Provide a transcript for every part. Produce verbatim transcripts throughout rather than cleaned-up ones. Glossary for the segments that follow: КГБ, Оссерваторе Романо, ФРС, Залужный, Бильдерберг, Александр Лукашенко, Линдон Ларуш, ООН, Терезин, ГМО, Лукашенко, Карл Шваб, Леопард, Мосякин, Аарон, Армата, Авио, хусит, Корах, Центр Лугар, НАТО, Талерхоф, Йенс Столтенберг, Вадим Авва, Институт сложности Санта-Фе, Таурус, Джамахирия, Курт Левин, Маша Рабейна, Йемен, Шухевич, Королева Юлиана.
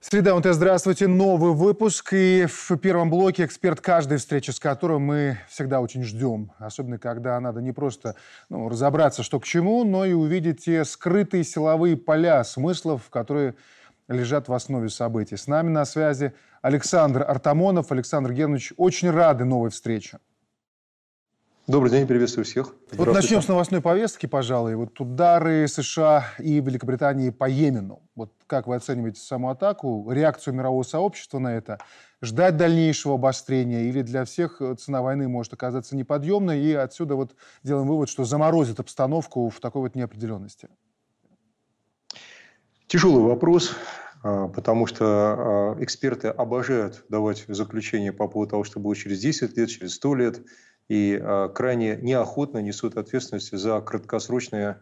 Среда МТ, здравствуйте. Новый выпуск. И в первом блоке эксперт каждой встречи, с которой мы всегда очень ждем. Особенно, когда надо не просто ну, разобраться, что к чему, но и увидеть те скрытые силовые поля смыслов, которые лежат в основе событий. С нами на связи Александр Артамонов. Александр Генович, очень рады новой встрече. Добрый день, приветствую всех. Вот начнем с новостной повестки, пожалуй. Вот удары США и Великобритании по Йемену. Вот как вы оцениваете саму атаку, реакцию мирового сообщества на это? Ждать дальнейшего обострения или для всех цена войны может оказаться неподъемной? И отсюда вот делаем вывод, что заморозит обстановку в такой вот неопределенности. Тяжелый вопрос, потому что эксперты обожают давать заключение по поводу того, что будет через десять лет, через сто лет. И э, крайне неохотно несут ответственность за краткосрочные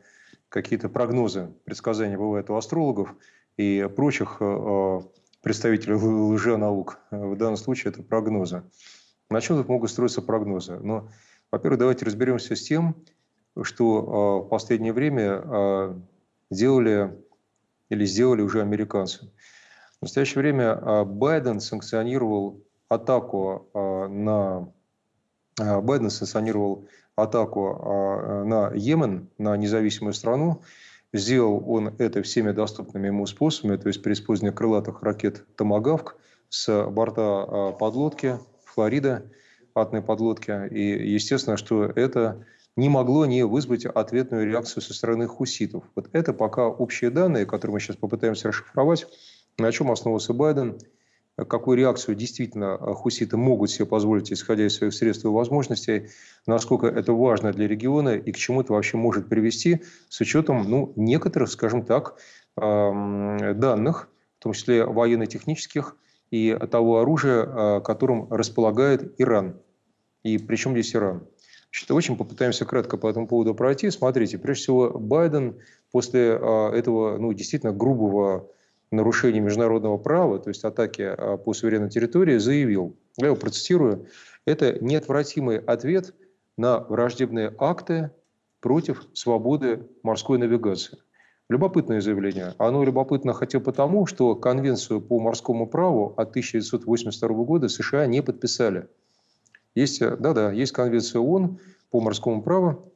какие-то прогнозы. Предсказания бывают у астрологов и прочих э, представителей лженаук. В данном случае это прогнозы. На чем тут могут строиться прогнозы? Но, во-первых, давайте разберемся с тем, что э, в последнее время э, делали или сделали уже американцы. В настоящее время э, Байден санкционировал атаку э, на... Байден санкционировал атаку на Йемен, на независимую страну. Сделал он это всеми доступными ему способами, то есть при использовании крылатых ракет «Томагавк» с борта подлодки «Флорида», атомной подлодки. И естественно, что это не могло не вызвать ответную реакцию со стороны хуситов. Вот это пока общие данные, которые мы сейчас попытаемся расшифровать, на чем основывался Байден. Какую реакцию действительно хуситы могут себе позволить, исходя из своих средств и возможностей, насколько это важно для региона и к чему это вообще может привести, с учетом ну, некоторых, скажем так, данных, в том числе военно-технических, и того оружия, которым располагает Иран. И при чем здесь Иран? Значит, очень попытаемся кратко по этому поводу пройти. Смотрите, прежде всего, Байден после этого ну, действительно грубого нарушение международного права, то есть атаки по суверенной территории, заявил, я его процитирую, это неотвратимый ответ на враждебные акты против свободы морской навигации. Любопытное заявление. Оно любопытно хотя потому, что Конвенцию по морскому праву от тысяча девятьсот восемьдесят второго года США не подписали. Есть, да-да, есть Конвенция ООН по морскому праву.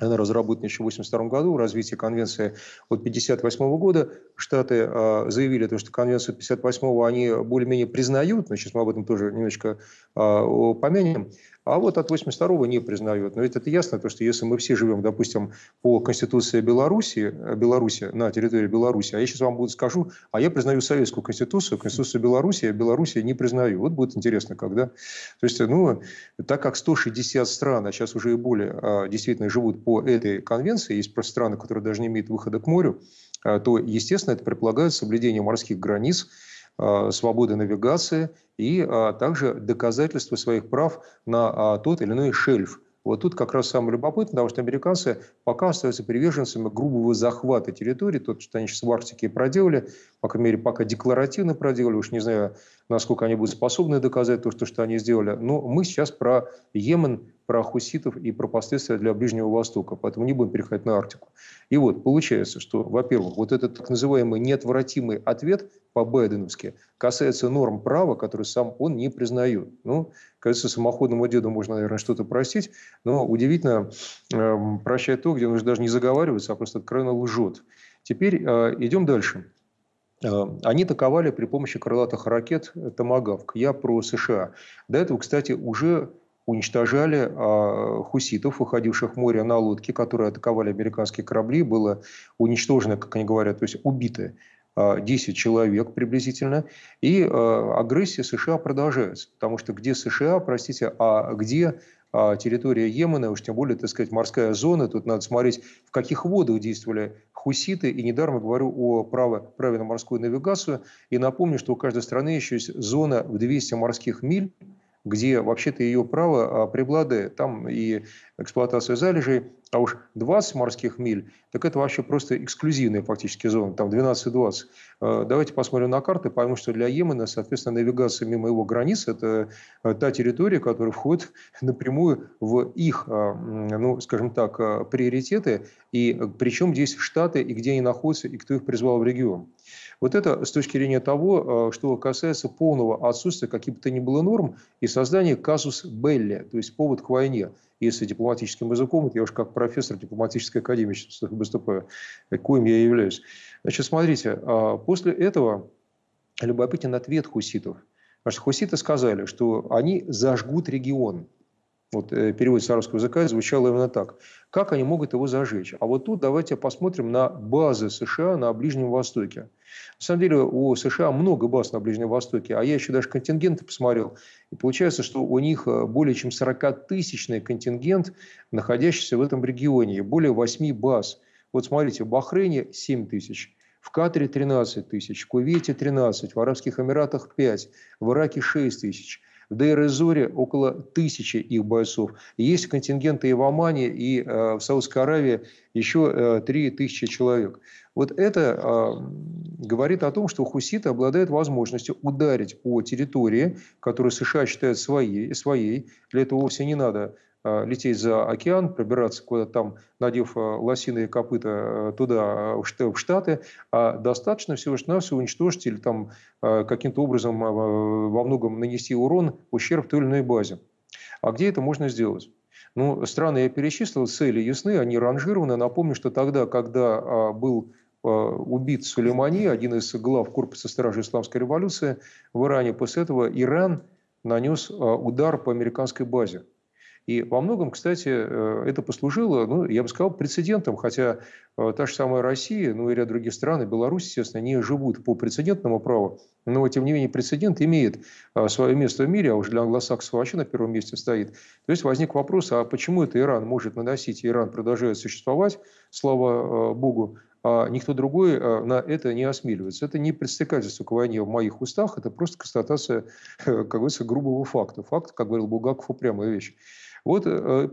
Она разработана еще в тысяча девятьсот восемьдесят втором году, развитие конвенции от тысяча девятьсот пятьдесят восьмого года. Штаты э, заявили, то, что конвенцию пятьдесят восьмого они более-менее признают, но сейчас мы об этом тоже немножечко э, помянем, а вот от тысяча девятьсот восемьдесят второго не признают. Но ведь это ясно, то, что если мы все живем, допустим, по Конституции Беларуси, Беларуси на территории Беларуси, а я сейчас вам буду скажу, а я признаю Советскую Конституцию, Конституцию Беларуси, а Беларуси не признаю. Вот будет интересно, когда. То есть, ну, так как сто шестьдесят стран, а сейчас уже и более, э, действительно живут по этой конвенции, есть просто страны, которые даже не имеют выхода к морю, то, естественно, это предполагает соблюдение морских границ, свободы навигации и также доказательства своих прав на тот или иной шельф. Вот тут как раз самое любопытное, потому что американцы пока остаются приверженцами грубого захвата территории, то, что они сейчас в Арктике проделали, по крайней мере, пока декларативно проделали, уж не знаю, насколько они будут способны доказать то, что, что они сделали. Но мы сейчас про Йемен, про хуситов и про последствия для Ближнего Востока, поэтому не будем переходить на Арктику. И вот получается, что, во-первых, вот этот так называемый неотвратимый ответ по-байденовски касается норм права, которые сам он не признает. Ну, кажется, самоходному деду можно, наверное, что-то простить, но удивительно э, прощать то, где нужно даже не заговариваться, а просто откровенно лжет. Теперь э, идем дальше. Они атаковали при помощи крылатых ракет «Томагавк». Я про США. До этого, кстати, уже уничтожали э, хуситов, уходивших в море на лодке, которые атаковали американские корабли. Было уничтожено, как они говорят, то есть убито э, десять человек приблизительно. И э, агрессия США продолжается. Потому что где США, простите, а где э, территория Йемена, уж тем более, так сказать, морская зона. Тут надо смотреть, в каких водах действовали хуситы. И недаром я говорю о право, праве на морскую навигацию. И напомню, что у каждой страны еще есть зона в двести морских миль, где вообще-то ее право преобладает. Там и эксплуатацию залежей, а уж двадцать морских миль, так это вообще просто эксклюзивная фактически зона, там двенадцать-двадцать. Давайте посмотрим на карты, поймем, что для Йемена, соответственно, навигация мимо его границ – это та территория, которая входит напрямую в их, ну, скажем так, приоритеты, и причем здесь штаты, и где они находятся, и кто их призвал в регион. Вот это с точки зрения того, что касается полного отсутствия каких бы то ни было норм и создания казус белли, то есть повод к войне. Если дипломатическим языком, это я уж как профессор дипломатической академии выступаю, коим я и являюсь. Значит, смотрите, после этого любопытен ответ хуситов. Значит, хуситы сказали, что они зажгут регион. Вот перевод с арабского языка звучало именно так. Как они могут его зажечь? А вот тут давайте посмотрим на базы США на Ближнем Востоке. На самом деле у США много баз на Ближнем Востоке, а я еще даже контингенты посмотрел. И получается, что у них более чем сорокатысячный контингент, находящийся в этом регионе, более восьми баз. Вот смотрите, в Бахрейне семь тысяч. В Катаре тринадцать тысяч, в Кувейте тринадцать, в Арабских Эмиратах пять, в Ираке шесть тысяч, в Дейр-эз-Зоре около тысячи их бойцов. Есть контингенты и в Омане, и э, в Саудской Аравии еще э, три тысячи человек. Вот это э, говорит о том, что хуситы обладают возможностью ударить по территории, которую США считают своей. своей. Для этого вовсе не надо лететь за океан, пробираться куда-то там, надев лосиные копыта туда, в Штаты, а достаточно всего лишь навсего уничтожить или там каким-то образом во многом нанести урон, ущерб той или иной базе. А где это можно сделать? Ну, страны я перечислил, цели ясны, они ранжированы. Напомню, что тогда, когда был убит Сулеймани, один из глав корпуса стражи Исламской революции в Иране, после этого Иран нанес удар по американской базе. И во многом, кстати, это послужило, ну, я бы сказал, прецедентом, хотя та же самая Россия, ну и ряд других стран, и Беларусь, естественно, не живут по прецедентному праву, но, тем не менее, прецедент имеет свое место в мире, а уж для англосаксов вообще на первом месте стоит. То есть возник вопрос, а почему это Иран может наносить, и Иран продолжает существовать, слава богу, а никто другой на это не осмеливается. Это не предстекательство к войне в моих устах, это просто констатация, как говорится, грубого факта. Факт, как говорил Булгаков, упрямая вещь. Вот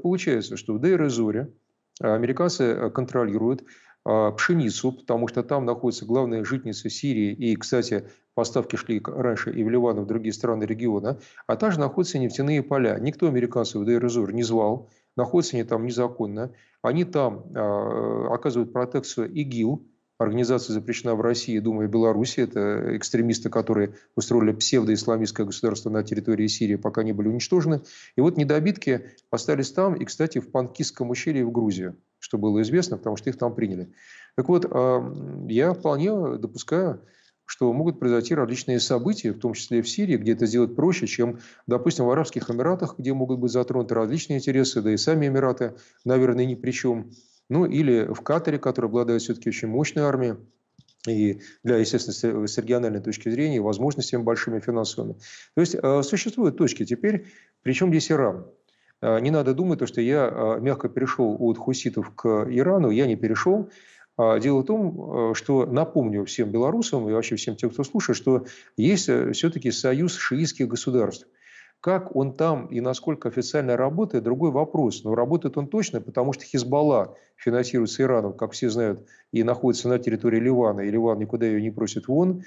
получается, что в Дейр-эз-Зоре американцы контролируют пшеницу, потому что там находятся главные житницы Сирии, и, кстати, поставки шли раньше и в Ливан, и в другие страны региона, а также находятся нефтяные поля. Никто американцев в Дейр-эз-Зор не звал, находятся они там незаконно, они там оказывают протекцию ИГИЛ, организация запрещена в России, думаю, в Беларуси. Это экстремисты, которые устроили псевдоисламистское государство на территории Сирии, пока не были уничтожены. И вот недобитки остались там, и, кстати, в Панкисском ущелье в Грузии, что было известно, потому что их там приняли. Так вот, я вполне допускаю, что могут произойти различные события, в том числе и в Сирии, где это сделать проще, чем, допустим, в Арабских Эмиратах, где могут быть затронуты различные интересы, да и сами Эмираты, наверное, ни при чем. Ну, или в Катаре, который обладает все-таки очень мощной армией, и для, естественно, с региональной точки зрения, и возможностями большими финансовыми. То есть существуют точки теперь, причем здесь Иран. Не надо думать, что я мягко перешел от хуситов к Ирану, я не перешел. Дело в том, что напомню всем белорусам и вообще всем тем, кто слушает, что есть все-таки союз шиитских государств. Как он там и насколько официально работает, другой вопрос. Но работает он точно, потому что Хизбалла финансируется Ираном, как все знают, и находится на территории Ливана, и Ливан никуда ее не просит вон.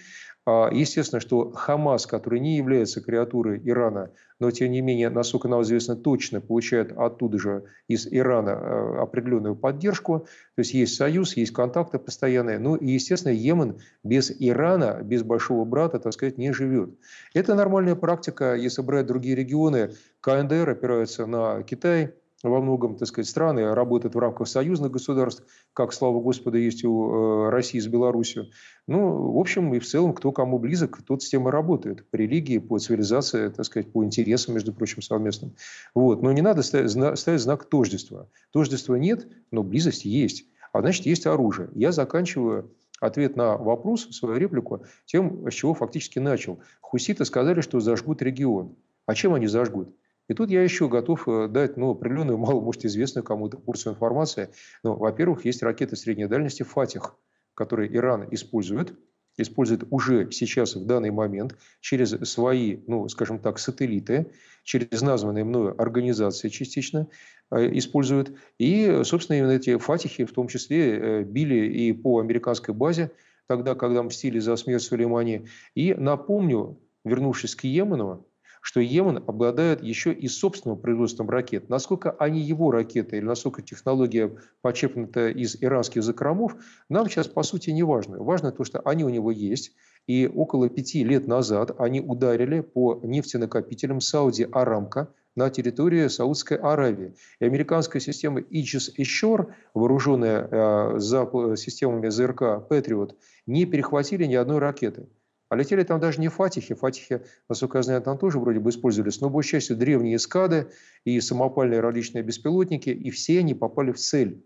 Естественно, что Хамас, который не является креатурой Ирана, но, тем не менее, насколько нам известно, точно получает оттуда же из Ирана определенную поддержку. То есть есть союз, есть контакты постоянные. Ну и, естественно, Йемен без Ирана, без большого брата, так сказать, не живет. Это нормальная практика, если брать другие регионы. ка эн дэ эр опирается на Китай. Во многом, так сказать, страны работают в рамках союзных государств, как, слава Господу, есть у России с Беларусью. Ну, в общем, и в целом, кто кому близок, тот с тем и работает. По религии, по цивилизации, так сказать, по интересам, между прочим, совместным. Вот. Но не надо ставить, ставить знак тождества. Тождества нет, но близость есть. А значит, есть оружие. Я заканчиваю ответ на вопрос, свою реплику, тем, с чего фактически начал. Хуситы сказали, что зажгут регион. А чем они зажгут? И тут я еще готов дать, ну, определенную, мало, может, известную кому-то порцию информации. Ну, во-первых, есть ракеты средней дальности «Фатих», которые Иран использует использует уже сейчас, в данный момент, через свои, ну, скажем так, сателлиты, через названные мною организации частично используют. И, собственно, именно эти фатихи, в том числе, били и по американской базе, тогда, когда мстили за смерть Сулеймани. И напомню, вернувшись к Йемену, что Йемен обладает еще и собственным производством ракет. Насколько они его ракеты или насколько технология почерпнута из иранских закромов, нам сейчас, по сути, не важно. Важно то, что они у него есть. И около пяти лет назад они ударили по нефтенакопителям Сауди Арамко на территории Саудской Аравии. И американская система Aegis Ashore, вооруженная э, за, системами ЗРК Патриот, не перехватили ни одной ракеты. А летели там даже не фатихи. Фатихи, насколько я знаю, там тоже вроде бы использовались. Но, большей частью, древние эскады и самопальные различные беспилотники. И все они попали в цель.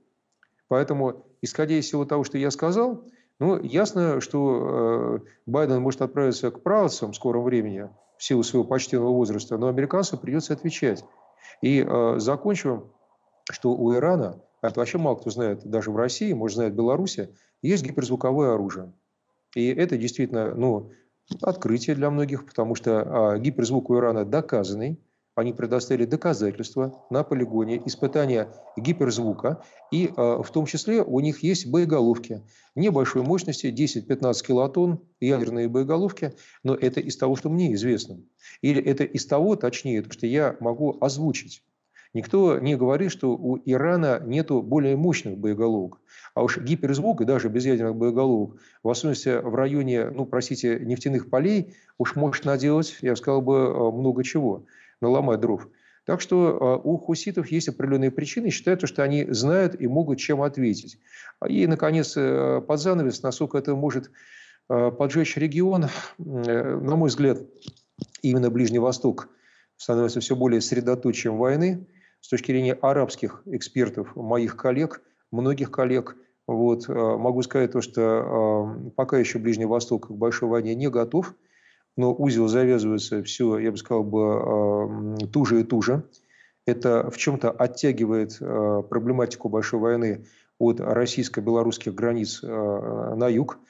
Поэтому, исходя из всего того, что я сказал, ну, ясно, что э, Байден может отправиться к правоцам в скором времени в силу своего почтенного возраста. Но американцам придется отвечать. И э, закончу, что у Ирана, а это вообще мало кто знает, даже в России, может, знает Беларуси, есть гиперзвуковое оружие. И это действительно, ну, открытие для многих, потому что а, гиперзвук у Ирана доказанный. Они предоставили доказательства на полигоне, испытания гиперзвука. И а, в том числе у них есть боеголовки небольшой мощности, десять-пятнадцать килотонн, ядерные боеголовки. Но это из того, что мне известно. Или это из того, точнее, что я могу озвучить. Никто не говорит, что у Ирана нет более мощных боеголовок. А уж гиперзвук, и даже без ядерных боеголовок, в особенности в районе, ну, простите, нефтяных полей, уж может наделать, я бы сказал, много чего, наломать дров. Так что у хуситов есть определенные причины, считают, что они знают и могут чем ответить. И, наконец, под занавес, насколько это может поджечь регион, на мой взгляд, именно Ближний Восток становится все более средоточием войны. С точки зрения арабских экспертов, моих коллег, многих коллег, вот, могу сказать то, что пока еще Ближний Восток к большой войне не готов, но узел завязывается все, я бы сказал, бы, туже и туже. Это в чем-то оттягивает проблематику большой войны от российско-белорусских границ на юг.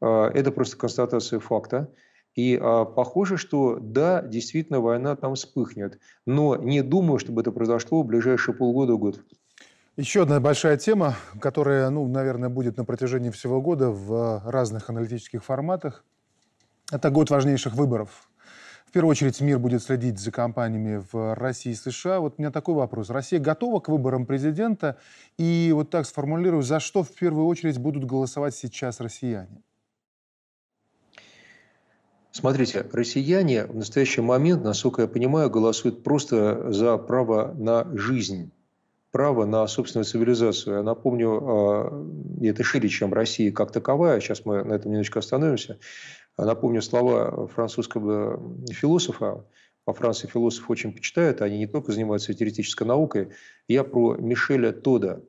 Это просто констатация факта. И а, похоже, что да, действительно, война там вспыхнет. Но не думаю, чтобы это произошло в ближайшие полгода-год. Еще одна большая тема, которая, ну, наверное, будет на протяжении всего года в разных аналитических форматах. Это год важнейших выборов. В первую очередь мир будет следить за кампаниями в России и США. Вот у меня такой вопрос. Россия готова к выборам президента? И вот так сформулирую, за что в первую очередь будут голосовать сейчас россияне? Смотрите, россияне в настоящий момент, насколько я понимаю, голосуют просто за право на жизнь, право на собственную цивилизацию. Я напомню, это шире, чем Россия как таковая, сейчас мы на этом немножечко остановимся. Напомню слова французского философа, во Франции философы очень почитают, они не только занимаются теоретической наукой, я про Мишеля Тодда.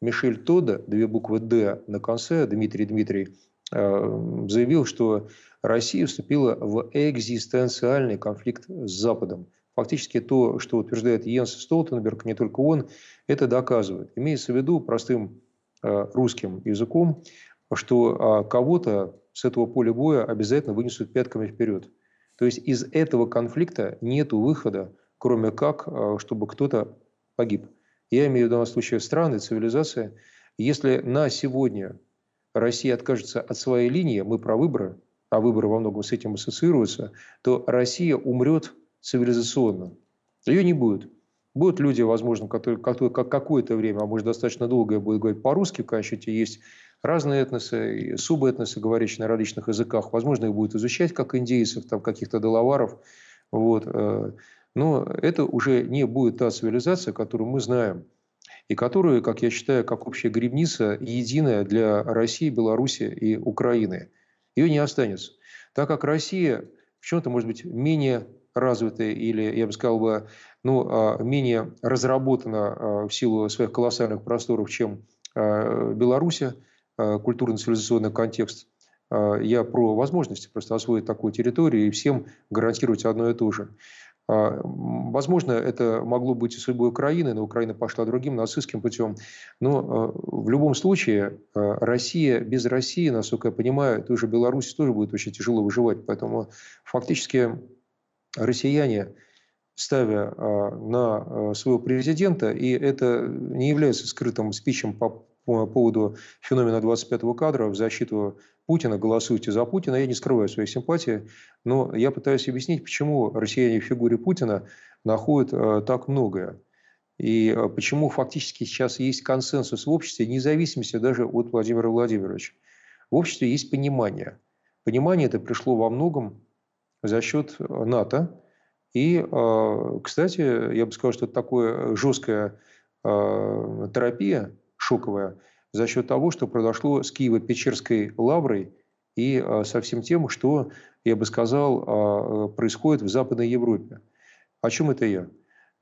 Мишель Тодда, две буквы «Д» на конце, Дмитрий Дмитрий, заявил, что Россия вступила в экзистенциальный конфликт с Западом. Фактически то, что утверждает Йенс Столтенберг, не только он, это доказывает. Имеется в виду простым э, русским языком, что э, кого-то с этого поля боя обязательно вынесут пятками вперед. То есть из этого конфликта нет выхода, кроме как, э, чтобы кто-то погиб. Я имею в виду в данном случае страны, цивилизации. Если на сегодня Россия откажется от своей линии, мы про выборы, а выборы во многом с этим ассоциируются, то Россия умрет цивилизационно. Ее не будет. Будут люди, возможно, которые какое-то время, а может достаточно долгое, будут говорить по-русски, в конечном счете есть разные этносы, субэтносы, говорящие на различных языках. Возможно, их будут изучать, как индейцев, там каких-то делаваров. Вот. Но это уже не будет та цивилизация, которую мы знаем. И которую, как я считаю, как общая гребница, единая для России, Беларуси и Украины. Ее не останется. Так как Россия в чем-то, может быть, менее развитая или, я бы сказал, бы, ну, менее разработана в силу своих колоссальных просторов, чем Беларусь, культурно-цивилизационный контекст, я про возможности просто освоить такую территорию и всем гарантировать одно и то же. Возможно, это могло быть и судьбой Украины, но Украина пошла другим нацистским путем. Но в любом случае Россия без России, насколько я понимаю, той же Беларуси тоже будет очень тяжело выживать. Поэтому фактически россияне, ставя на своего президента, и это не является скрытым спичем по поводу феномена двадцать пятого кадра в защиту Путина, голосуйте за Путина. Я не скрываю своей симпатии, но я пытаюсь объяснить, почему россияне в фигуре Путина находят так многое. И почему фактически сейчас есть консенсус в обществе, вне зависимости даже от Владимира Владимировича. В обществе есть понимание. Понимание это пришло во многом за счет НАТО. И, кстати, я бы сказал, что это такое жесткая терапия, шоковая, за счет того, что произошло с Киево-Печерской лаврой и со всем тем, что, я бы сказал, происходит в Западной Европе. О чем это я?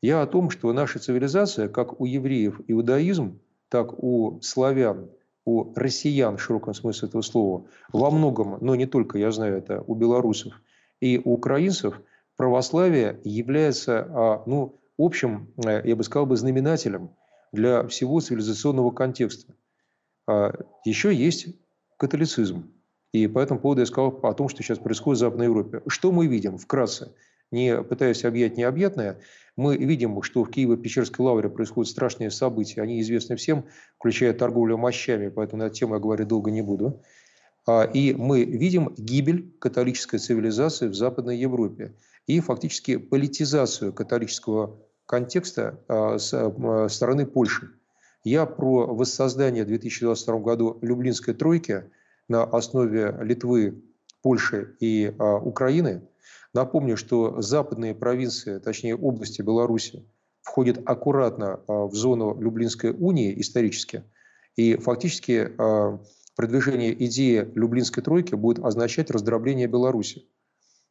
Я о том, что наша цивилизация, как у евреев иудаизм, так у славян, у россиян, в широком смысле этого слова, во многом, но не только, я знаю это, у белорусов и у украинцев, православие является, ну, общим, я бы сказал, бы, знаменателем для всего цивилизационного контекста. Еще есть католицизм. И по этому поводу я сказал о том, что сейчас происходит в Западной Европе. Что мы видим вкратце, не пытаясь объять необъятное, мы видим, что в Киево-Печерской лавре происходят страшные события. Они известны всем, включая торговлю мощами, поэтому на эту тему я говорить долго не буду. И мы видим гибель католической цивилизации в Западной Европе и фактически политизацию католического контекста со стороны Польши. Я про воссоздание в две тысячи двадцать втором году Люблинской тройки на основе Литвы, Польши и Украины. Напомню, что западные провинции, точнее области Беларуси, входят аккуратно в зону Люблинской унии исторически, и фактически продвижение идеи Люблинской тройки будет означать раздробление Беларуси.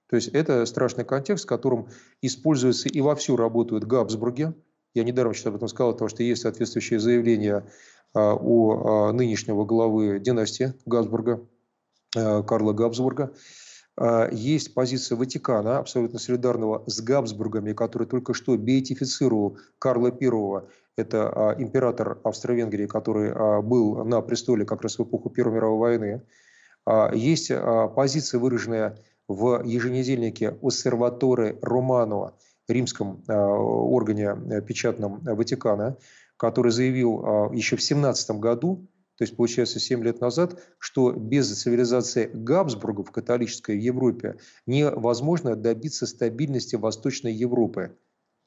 То есть это страшный контекст, в котором используется и вовсю работают Габсбурги. Я недаром сейчас об этом сказал, потому что есть соответствующее заявление у нынешнего главы династии Габсбурга, Карла Габсбурга. Есть позиция Ватикана, абсолютно солидарного с Габсбургами, который только что беатифицировал Карла Первого. Это император Австро-Венгрии, который был на престоле как раз в эпоху Первой мировой войны. Есть позиция, выраженная в еженедельнике «Оссерваторе Романо», римском органе печатном Ватикана, который заявил еще в семнадцатом году, то есть, получается, семь лет назад, что без цивилизации Габсбургов в католической Европе невозможно добиться стабильности Восточной Европы,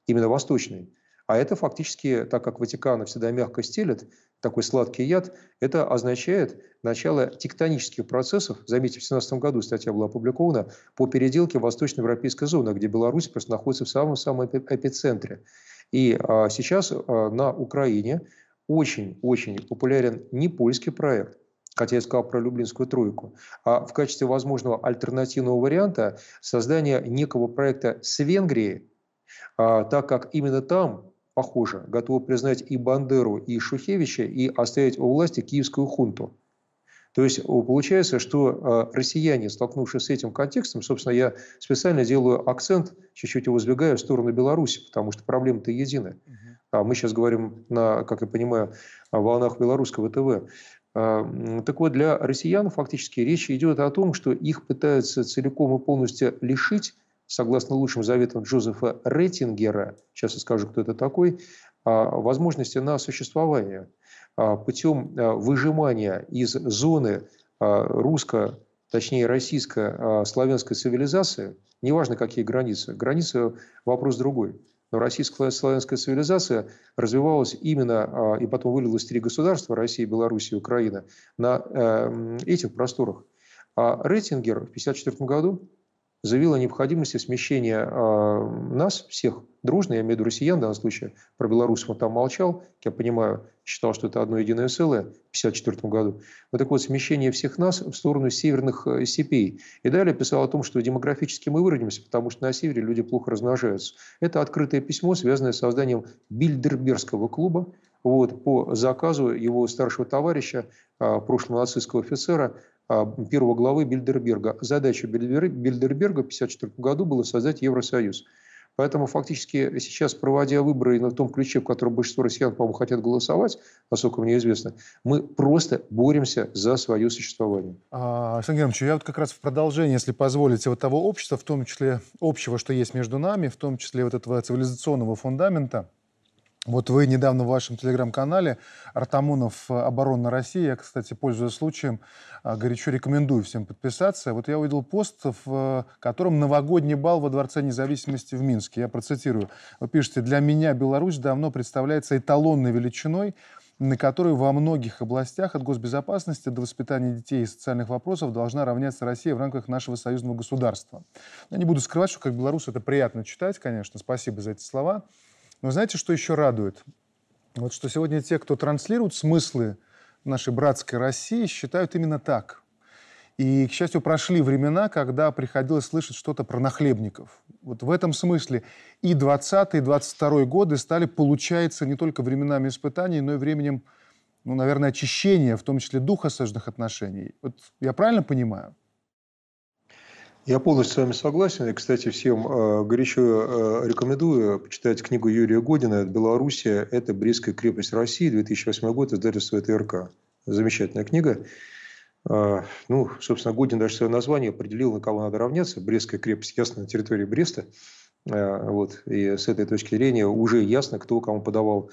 именно Восточной. А это фактически, так как Ватикан всегда мягко стелет, такой сладкий яд, это означает начало тектонических процессов. Заметьте, в две тысячи семнадцатом году статья была опубликована по переделке восточноевропейской зоны, где Беларусь просто находится в самом-самом эпицентре. И а, сейчас а, на Украине очень-очень популярен не польский проект, хотя я сказал про Люблинскую тройку, а в качестве возможного альтернативного варианта создание некого проекта с Венгрией, а, так как именно там, похоже, готовы признать и Бандеру, и Шухевича, и оставить у власти киевскую хунту. То есть получается, что россияне, столкнувшись с этим контекстом, собственно, я специально делаю акцент, чуть-чуть его сдвигаю в сторону Беларуси, потому что проблемы-то едины. Uh-huh. Мы сейчас говорим на, как я понимаю, о волнах белорусского ТВ. Так вот, для россиян фактически речь идет о том, что их пытаются целиком и полностью лишить, согласно лучшим заветам Джозефа Рейтингера, сейчас я скажу, кто это такой, возможности на существование путем выжимания из зоны русско, точнее российско-славянской цивилизации, неважно какие границы, границы вопрос другой, но российско-славянская цивилизация развивалась именно и потом вылилась в три государства, Россия, Беларусь и Украина, на этих просторах. А Рейтингер в тысяча девятьсот пятьдесят четвёртом году заявил о необходимости смещения э, нас всех дружно, я имею в виду россиян в данном случае, про белорусов он там молчал, я понимаю, считал, что это одно единое целое в тысяча девятьсот пятьдесят четвёртом году. Вот так вот, смещение всех нас в сторону северных э, степей. И далее писал о том, что демографически мы выродимся, потому что на севере люди плохо размножаются. Это открытое письмо, связанное с созданием Бильдербергского клуба, вот, по заказу его старшего товарища, э, прошлого нацистского офицера, первого главы Бильдерберга. Задача Бильдерберга в тысяча девятьсот пятьдесят четвёртом году было создать Евросоюз. Поэтому фактически сейчас, проводя выборы на том ключе, в котором большинство россиян, по-моему, хотят голосовать, насколько мне известно, мы просто боремся за свое существование. Александр Геннадьевич, я вот как раз в продолжение, если позволите, вот того общества, в том числе общего, что есть между нами, в том числе вот этого цивилизационного фундамента. Вот вы недавно в вашем телеграм-канале «Артамонов. Оборона России», я, кстати, пользуясь случаем, горячо рекомендую всем подписаться. Вот я увидел пост, в котором новогодний бал во Дворце независимости в Минске. Я процитирую. Вы пишете: «Для меня Беларусь давно представляется эталонной величиной, на которую во многих областях, от госбезопасности до воспитания детей и социальных вопросов, должна равняться Россия в рамках нашего союзного государства». Я не буду скрывать, что как белорусу это приятно читать, конечно. Спасибо за эти слова. Но знаете, что еще радует? Вот что сегодня те, кто транслирует смыслы нашей братской России, считают именно так. И, к счастью, прошли времена, когда приходилось слышать что-то про нахлебников. Вот в этом смысле и двадцатые, и двадцать вторые годы стали, получается, не только временами испытаний, но и временем, ну, наверное, очищения, в том числе духа сложных отношений. Вот я правильно понимаю? Я полностью с вами согласен. И, кстати, всем э, горячо э, рекомендую почитать книгу Юрия Година «Белоруссия. Это Брестская крепость России», две тысячи восьмой год, издательство Т Р К. Замечательная книга. Э, ну, собственно, Годин даже свое название определил, на кого надо равняться. Брестская крепость, ясно, на территории Бреста. Э, вот. И с этой точки зрения уже ясно, кто кому подавал.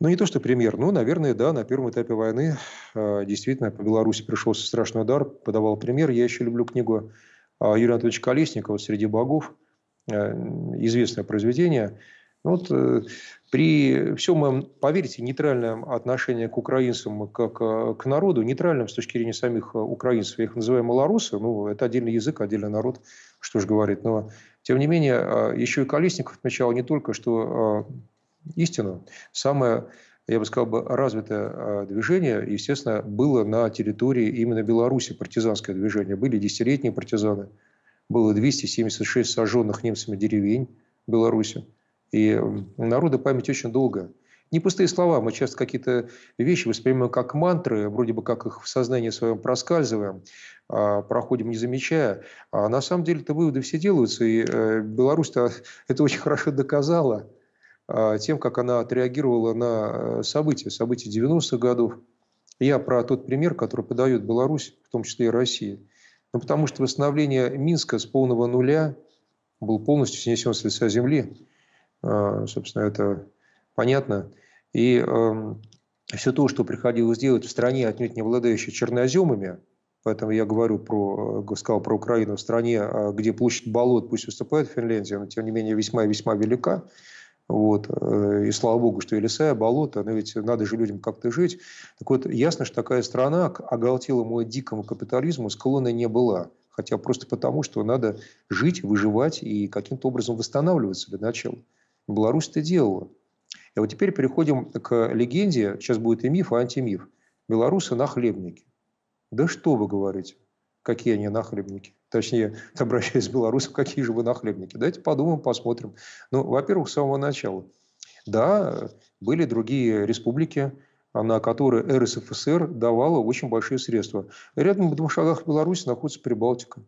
Ну, не то что премьер, но, наверное, да, на первом этапе войны э, действительно по Беларуси пришелся страшный удар, подавал премьер. Я еще люблю книгу Юрия Анатольевича Колесникова «Среди богов», известное произведение. Вот, при всем моем, поверьте, нейтральном отношении к украинцам как к народу, нейтральном с точки зрения самих украинцев, я их называю малорусы, ну, это отдельный язык, отдельный народ, что же говорит. Но, тем не менее, еще и Колесников отмечал не только, что истину, самое, я бы сказал, развитое движение, естественно, было на территории именно Беларуси, партизанское движение. Были десятилетние партизаны, было двести семьдесят шесть сожженных немцами деревень в Беларуси. И у народа память очень долгая. Не пустые слова, мы часто какие-то вещи воспринимаем как мантры, вроде бы как их в сознании своем проскальзываем, проходим не замечая. А на самом деле-то выводы все делаются, и Беларусь-то это очень хорошо доказала тем, как она отреагировала на события, события девяностых годов. Я про тот пример, который подает Беларусь, в том числе и Россия. Ну, потому что восстановление Минска с полного нуля был полностью снесен с лица земли. Собственно, это понятно. И все то, что приходилось делать в стране, отнюдь не обладающей черноземами, поэтому я говорю про, сказал про Украину, в стране, где площадь болот, пусть уступает Финляндия, но тем не менее весьма и весьма велика. Вот. И слава богу, что и леса, и болото, но ведь надо же людям как-то жить. Так вот, ясно, что такая страна оголтела мой дикому капитализму, склонной не была. Хотя просто потому, что надо жить, выживать и каким-то образом восстанавливаться для начала. Беларусь это делала. И вот теперь переходим к легенде, сейчас будет и миф, и антимиф. Белорусы нахлебники. Да что вы говорите, какие они нахлебники? Точнее, обращаясь к белорусам, какие же вы нахлебники. Давайте подумаем, посмотрим. Ну, во-первых, с самого начала. Да, были другие республики, на которые эр эс эф эс эр давала очень большие средства. Рядом в двух шагах Беларуси находится Прибалтика.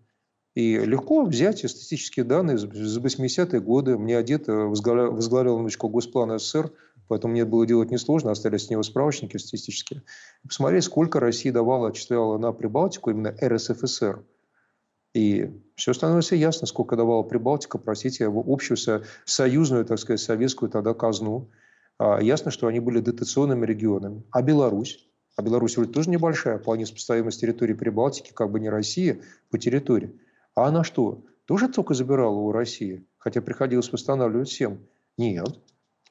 И легко взять статистические данные за восьмидесятые годы. Мне одет возглавлял новичку Госплана СССР, поэтому мне было делать несложно, остались с него справочники статистические. Посмотреть, сколько Россия давала, отчисляла на Прибалтику именно эр эс эф эс эр. И все становится ясно, сколько давала Прибалтика, простите, в общую союзную, так сказать, советскую тогда казну. А, ясно, что они были дотационными регионами. А Беларусь? А Беларусь вроде тоже небольшая, вполне сопоставима с территорией Прибалтики, как бы не Россия по территории. А она что? Тоже только забирала у России? Хотя приходилось восстанавливать всем. Нет.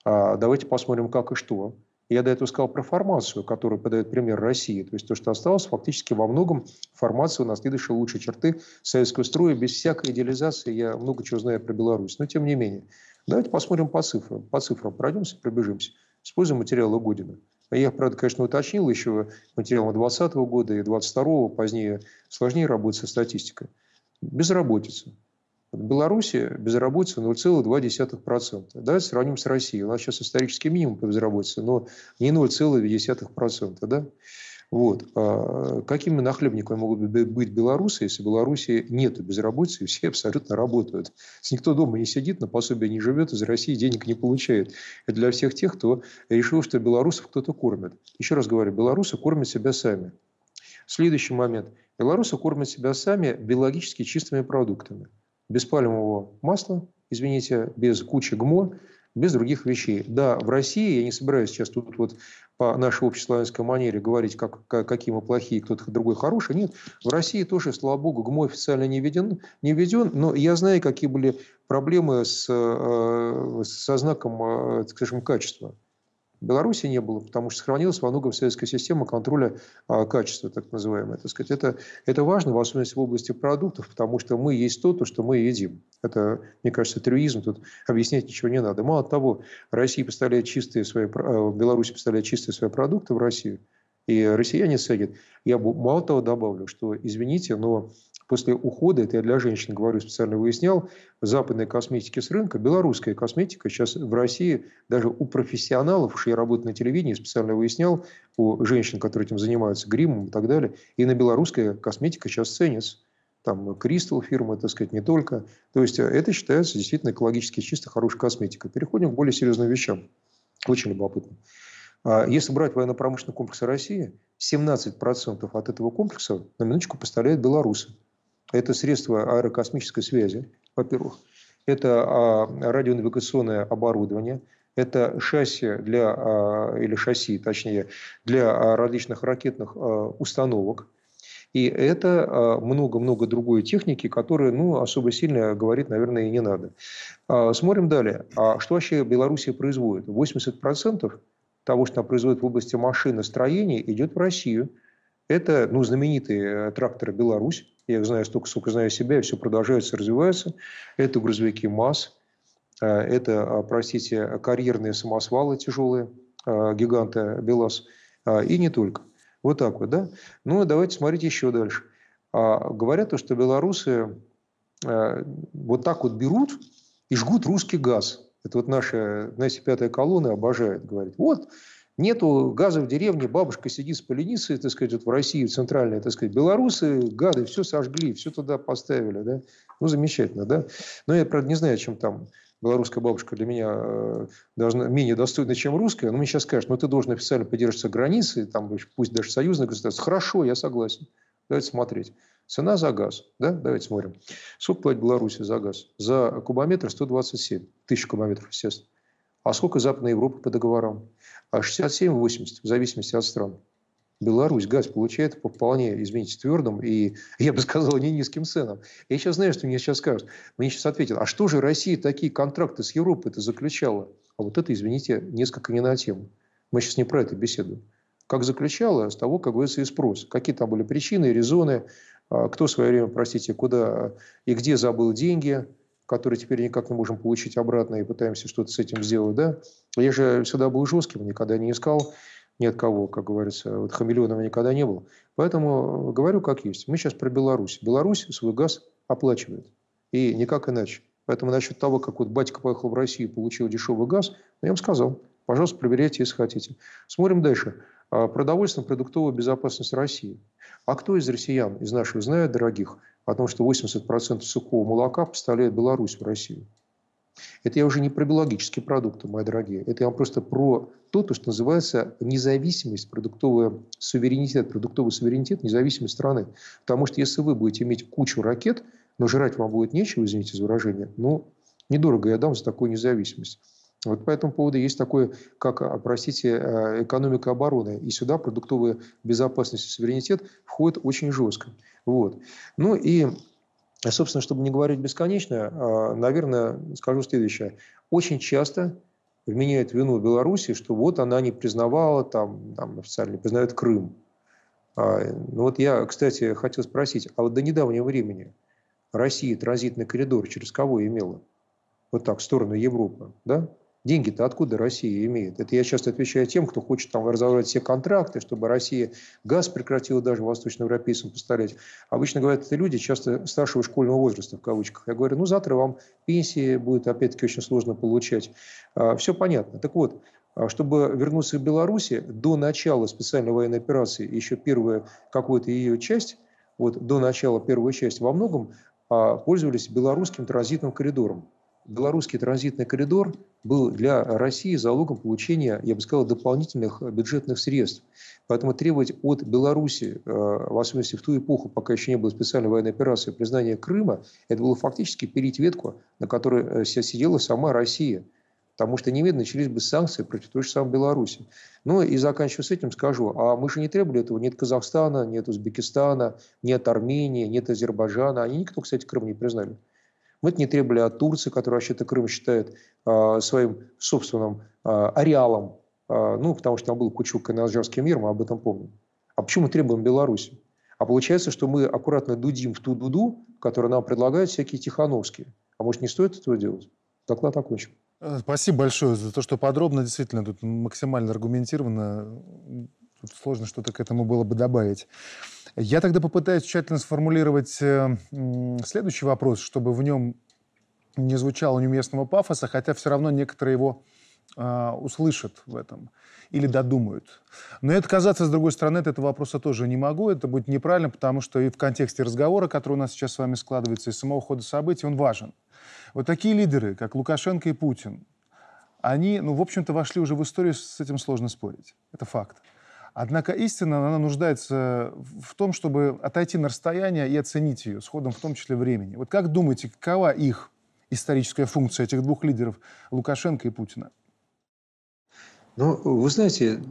А давайте посмотрим, как и что. Я до этого сказал про формацию, которую подает пример России. То есть то, что осталось, фактически во многом формацию наследующие лучшие черты советского строя. Без всякой идеализации я много чего знаю про Беларусь. Но тем не менее. Давайте посмотрим по цифрам. По цифрам пройдемся, пробежимся. Используем материалы Година. Я, правда, конечно, уточнил еще материалы двадцатого года и двадцать второго. Позднее сложнее работать со статистикой. Безработица. В Беларуси безработица ноль целых два десятых процента. Давайте сравним с Россией. У нас сейчас исторический минимум по безработице, но не ноль целых два десятых процента. Да? Вот. А какими нахлебниками могут быть белорусы, если в Беларуси нет безработицы, и все абсолютно работают? Никто дома не сидит, на пособие не живет, из России денег не получает. Это для всех тех, кто решил, что белорусов кто-то кормит. Еще раз говорю, белорусы кормят себя сами. Следующий момент. Белорусы кормят себя сами биологически чистыми продуктами. Без пальмового масла, извините, без кучи ГМО, без других вещей. Да, в России, я не собираюсь сейчас тут вот по нашей общеславянской манере говорить, как, как, какие мы плохие, кто-то другой хороший. Нет, в России тоже, слава богу, ГМО официально не введен, не введен, но я знаю, какие были проблемы с, со знаком, скажем, качества. В Беларуси не было, потому что сохранилась во многом советская система контроля а, качества, так называемая. Так сказать. Это, это важно, в особенности в области продуктов, потому что мы есть то, то, что мы едим. Это, мне кажется, трюизм, тут объяснять ничего не надо. Мало того, Россия поставляет чистые свои, Беларусь поставляет чистые свои продукты в Россию, и россияне садят. Я бы мало того добавлю, что, извините, но после ухода, это я для женщин говорю, специально выяснял, западной косметики с рынка, белорусская косметика сейчас в России, даже у профессионалов, уж я работаю на телевидении, специально выяснял, у женщин, которые этим занимаются, гримом и так далее, именно белорусская косметика сейчас ценится. Там Кристалл фирма, так сказать, не только. То есть это считается действительно экологически чисто хорошей косметикой. Переходим к более серьезным вещам. Очень любопытно. Если брать военно-промышленный комплекс России, семнадцать процентов от этого комплекса, на минуточку, поставляют белорусы. Это средства аэрокосмической связи, во-первых. Это радионавигационное оборудование. Это шасси для, или шасси, точнее, для различных ракетных установок. И это много-много другой техники, которая, ну, особо сильно говорить, наверное, и не надо. Смотрим далее. Что вообще Белоруссия производит? восемьдесят процентов того, что она производит в области машиностроения, идет в Россию. Это, ну, знаменитые тракторы «Беларусь». Я их знаю столько, сколько знаю себя, и все продолжается, развивается. Это грузовики МАЗ, это, простите, карьерные самосвалы тяжелые, гиганта «БелАЗ», и не только. Вот так вот, да? Ну, давайте смотреть еще дальше. Говорят, что белорусы вот так вот берут и жгут русский газ. Это вот наша, знаете, пятая колонна обожает, говорит. Вот, нету газа в деревне, бабушка сидит с поленицей, так сказать, вот в России, в центральной, так сказать, белорусы, гады, все сожгли, все туда поставили, да. Ну, замечательно, да. Но я, правда, не знаю, чем там белорусская бабушка для меня должна, менее достойна, чем русская. Но мне сейчас скажут, ну, ты должен официально придерживаться границы, там, пусть даже союзное государство. Хорошо, я согласен. Давайте смотреть. Цена за газ. Да? Давайте смотрим. Сколько платит Беларусь за газ? За кубометр сто двадцать семь тысяч кубометров, естественно. А сколько Западная Европа по договорам? А шестьдесят семь - восемьдесят, в зависимости от стран. Беларусь газ получает по вполне, извините, твердым и, я бы сказал, не низким ценам. Я сейчас знаю, что мне сейчас скажут. Мне сейчас ответят, а что же Россия такие контракты с Европой-то заключала? А вот это, извините, несколько не на тему. Мы сейчас не про это беседуем. Как заключала, с того, как говорится, и спрос. Какие там были причины, резоны, кто в свое время, простите, куда и где забыл деньги, которые теперь никак не можем получить обратно и пытаемся что-то с этим сделать. Да? Я же всегда был жестким, никогда не искал ни от кого, как говорится. Вот хамелеоном никогда не был. Поэтому говорю как есть. Мы сейчас про Беларусь. Беларусь свой газ оплачивает. И никак иначе. Поэтому насчет того, как вот батька поехал в Россию и получил дешевый газ, я вам сказал, пожалуйста, проверяйте, если хотите. Смотрим дальше. Продовольственно-продуктовая безопасность России. А кто из россиян, из наших, знает, дорогих, о том, что восемьдесят процентов сухого молока поставляет Беларусь в Россию? Это я уже не про биологические продукты, мои дорогие. Это я вам просто про то, что называется независимость, продуктовый суверенитет, продуктовый суверенитет, независимость страны. Потому что если вы будете иметь кучу ракет, но жрать вам будет нечего, извините за выражение, ну, недорого я дам за такую независимость. Вот по этому поводу есть такое, как, простите, экономика обороны. И сюда продуктовая безопасность и суверенитет входит очень жестко. Вот. Ну и, собственно, чтобы не говорить бесконечно, наверное, скажу следующее. Очень часто вменяют вину Беларуси, что вот она не признавала, там, там официально не признает Крым. Ну вот я, кстати, хотел спросить, а вот до недавнего времени Россия транзитный коридор через кого имела? Вот так, в сторону Европы, да? Деньги-то откуда Россия имеет? Это я часто отвечаю тем, кто хочет там разорвать все контракты, чтобы Россия газ прекратила даже восточноевропейцам поставлять. Обычно говорят это люди, часто старшего школьного возраста, в кавычках. Я говорю, ну завтра вам пенсии будет опять-таки очень сложно получать. Все понятно. Так вот, чтобы вернуться в Беларусь до начала специальной военной операции, еще первая какую-то ее часть, вот до начала первой части во многом пользовались белорусским транзитным коридором. Белорусский транзитный коридор был для России залогом получения, я бы сказал, дополнительных бюджетных средств. Поэтому требовать от Беларуси, в особенности в ту эпоху, пока еще не было специальной военной операции, признания Крыма, это было фактически перить ветку, на которой сидела сама Россия. Потому что немедленно начались бы санкции против той же самой Беларуси. Ну и заканчивая с этим скажу, а мы же не требовали этого ни от Казахстана, ни от Узбекистана, ни от Армении, ни от Азербайджана. Они никто, кстати, Крым не признали. Мы это не требовали от Турции, которая вообще-то Крым считает э, своим собственным э, ареалом. Э, ну, потому что там был Кучук-Каназжарский мир, мы об этом помним. А почему мы требуем Беларуси? А получается, что мы аккуратно дудим в ту дуду, которую нам предлагают всякие тихановские. А может, не стоит этого делать? Доклад окончен. Спасибо большое за то, что подробно, действительно, тут максимально аргументированно. Тут сложно что-то к этому было бы добавить. Я тогда попытаюсь тщательно сформулировать следующий вопрос, чтобы в нем не звучало неуместного пафоса, хотя все равно некоторые его э, услышат в этом или додумают. Но и отказаться, с другой стороны, от этого вопроса тоже не могу. Это будет неправильно, потому что и в контексте разговора, который у нас сейчас с вами складывается, и самого хода событий, он важен. Вот такие лидеры, как Лукашенко и Путин, они, ну, в общем-то, вошли уже в историю, с этим сложно спорить. Это факт. Однако истина, она нуждается в том, чтобы отойти на расстояние и оценить ее с ходом, в том числе, времени. Вот как думаете, какова их историческая функция, этих двух лидеров, Лукашенко и Путина? Ну, вы знаете,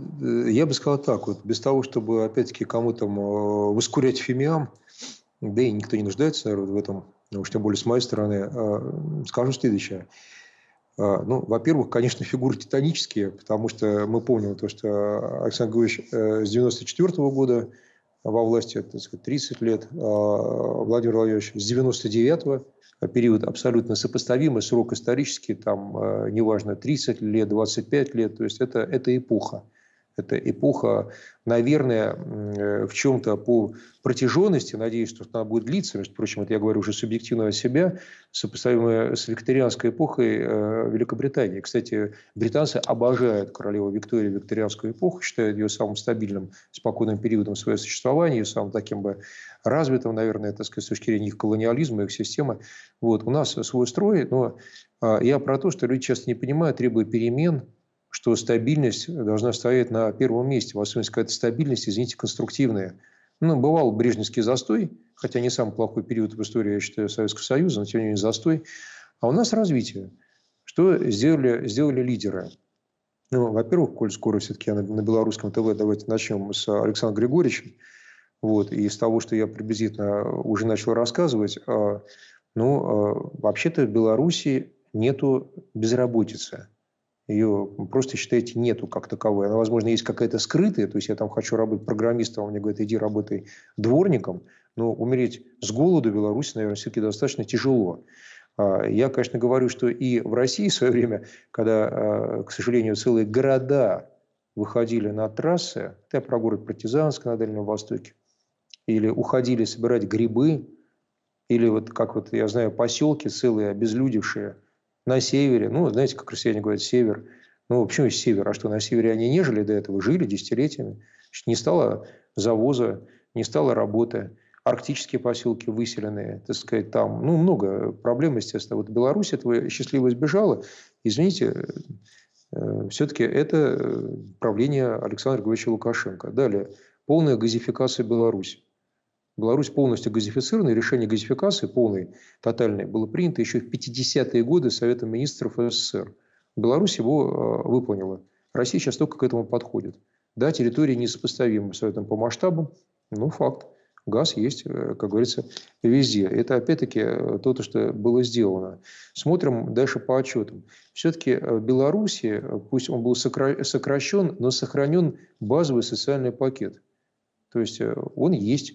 я бы сказал так, вот без того, чтобы, опять-таки, кому-то воскурять фимиам, да и никто не нуждается, наверное, в этом, уж тем более с моей стороны, скажу следующее. Ну, во-первых, конечно, фигуры титанические, потому что мы помним то, что Александр Григорьевич с девяносто четвёртого года во власти, так сказать, тридцать лет, Владимир Владимирович с девяносто девятого, период абсолютно сопоставимый, срок исторический, там, неважно, тридцать лет, двадцать пять лет, то есть это, это эпоха. Это эпоха, наверное, в чем-то по протяженности, надеюсь, что она будет длиться, между прочим, это я говорю уже субъективно о себе, сопоставимая с викторианской эпохой Великобритании. Кстати, британцы обожают королеву Викторию, викторианскую эпоху, считают ее самым стабильным, спокойным периодом своего существования, самым таким бы развитым, наверное, так сказать, с точки зрения их колониализма, их системы. Вот. У нас свой строй, но я про то, что люди часто не понимают, требуя перемен, что стабильность должна стоять на первом месте, в особенности какая-то стабильность, извините, конструктивная. Ну, бывал брежневский застой, хотя не самый плохой период в истории, я считаю, Советского Союза, но тем не менее застой. А у нас развитие. Что сделали, сделали лидеры? Ну, во-первых, коль скоро все-таки я на, на белорусском ТВ, давайте начнем с Александра Григорьевича. Вот, и из того, что я приблизительно уже начал рассказывать, а, ну, а, вообще-то в Беларуси нету безработицы. Ее просто, считаете, нету как таковой. Она, возможно, есть какая-то скрытая. То есть я там хочу работать программистом, а мне говорят, иди работай дворником. Но умереть с голоду в Беларуси, наверное, все-таки достаточно тяжело. Я, конечно, говорю, что и в России в свое время, когда, к сожалению, целые города выходили на трассы, это про город Партизанск на Дальнем Востоке, или уходили собирать грибы, или, вот как вот я знаю, поселки целые, обезлюдевшие, на севере, ну, знаете, как россияне говорят, север. Ну, почему есть север? А что, на севере они не жили до этого? Жили десятилетиями. Значит, не стало завоза, не стало работы. Арктические поселки выселенные, так сказать, там. Ну, много проблем, естественно. Вот Беларусь этого счастливо избежала. Извините, все-таки это правление Александра Григорьевича Лукашенко. Далее. Полная газификация Беларуси. Беларусь полностью газифицирована, и решение газификации полной, тотальной, было принято еще в пятидесятые годы Советом министров СССР. Беларусь его э, выполнила. Россия сейчас только к этому подходит. Да, территории несопоставимы Советом по масштабам, но факт. Газ есть, как говорится, везде. Это, опять-таки, то, что было сделано. Смотрим дальше по отчетам. Все-таки в Беларуси, пусть он был сокращен, но сохранен базовый социальный пакет. То есть он есть.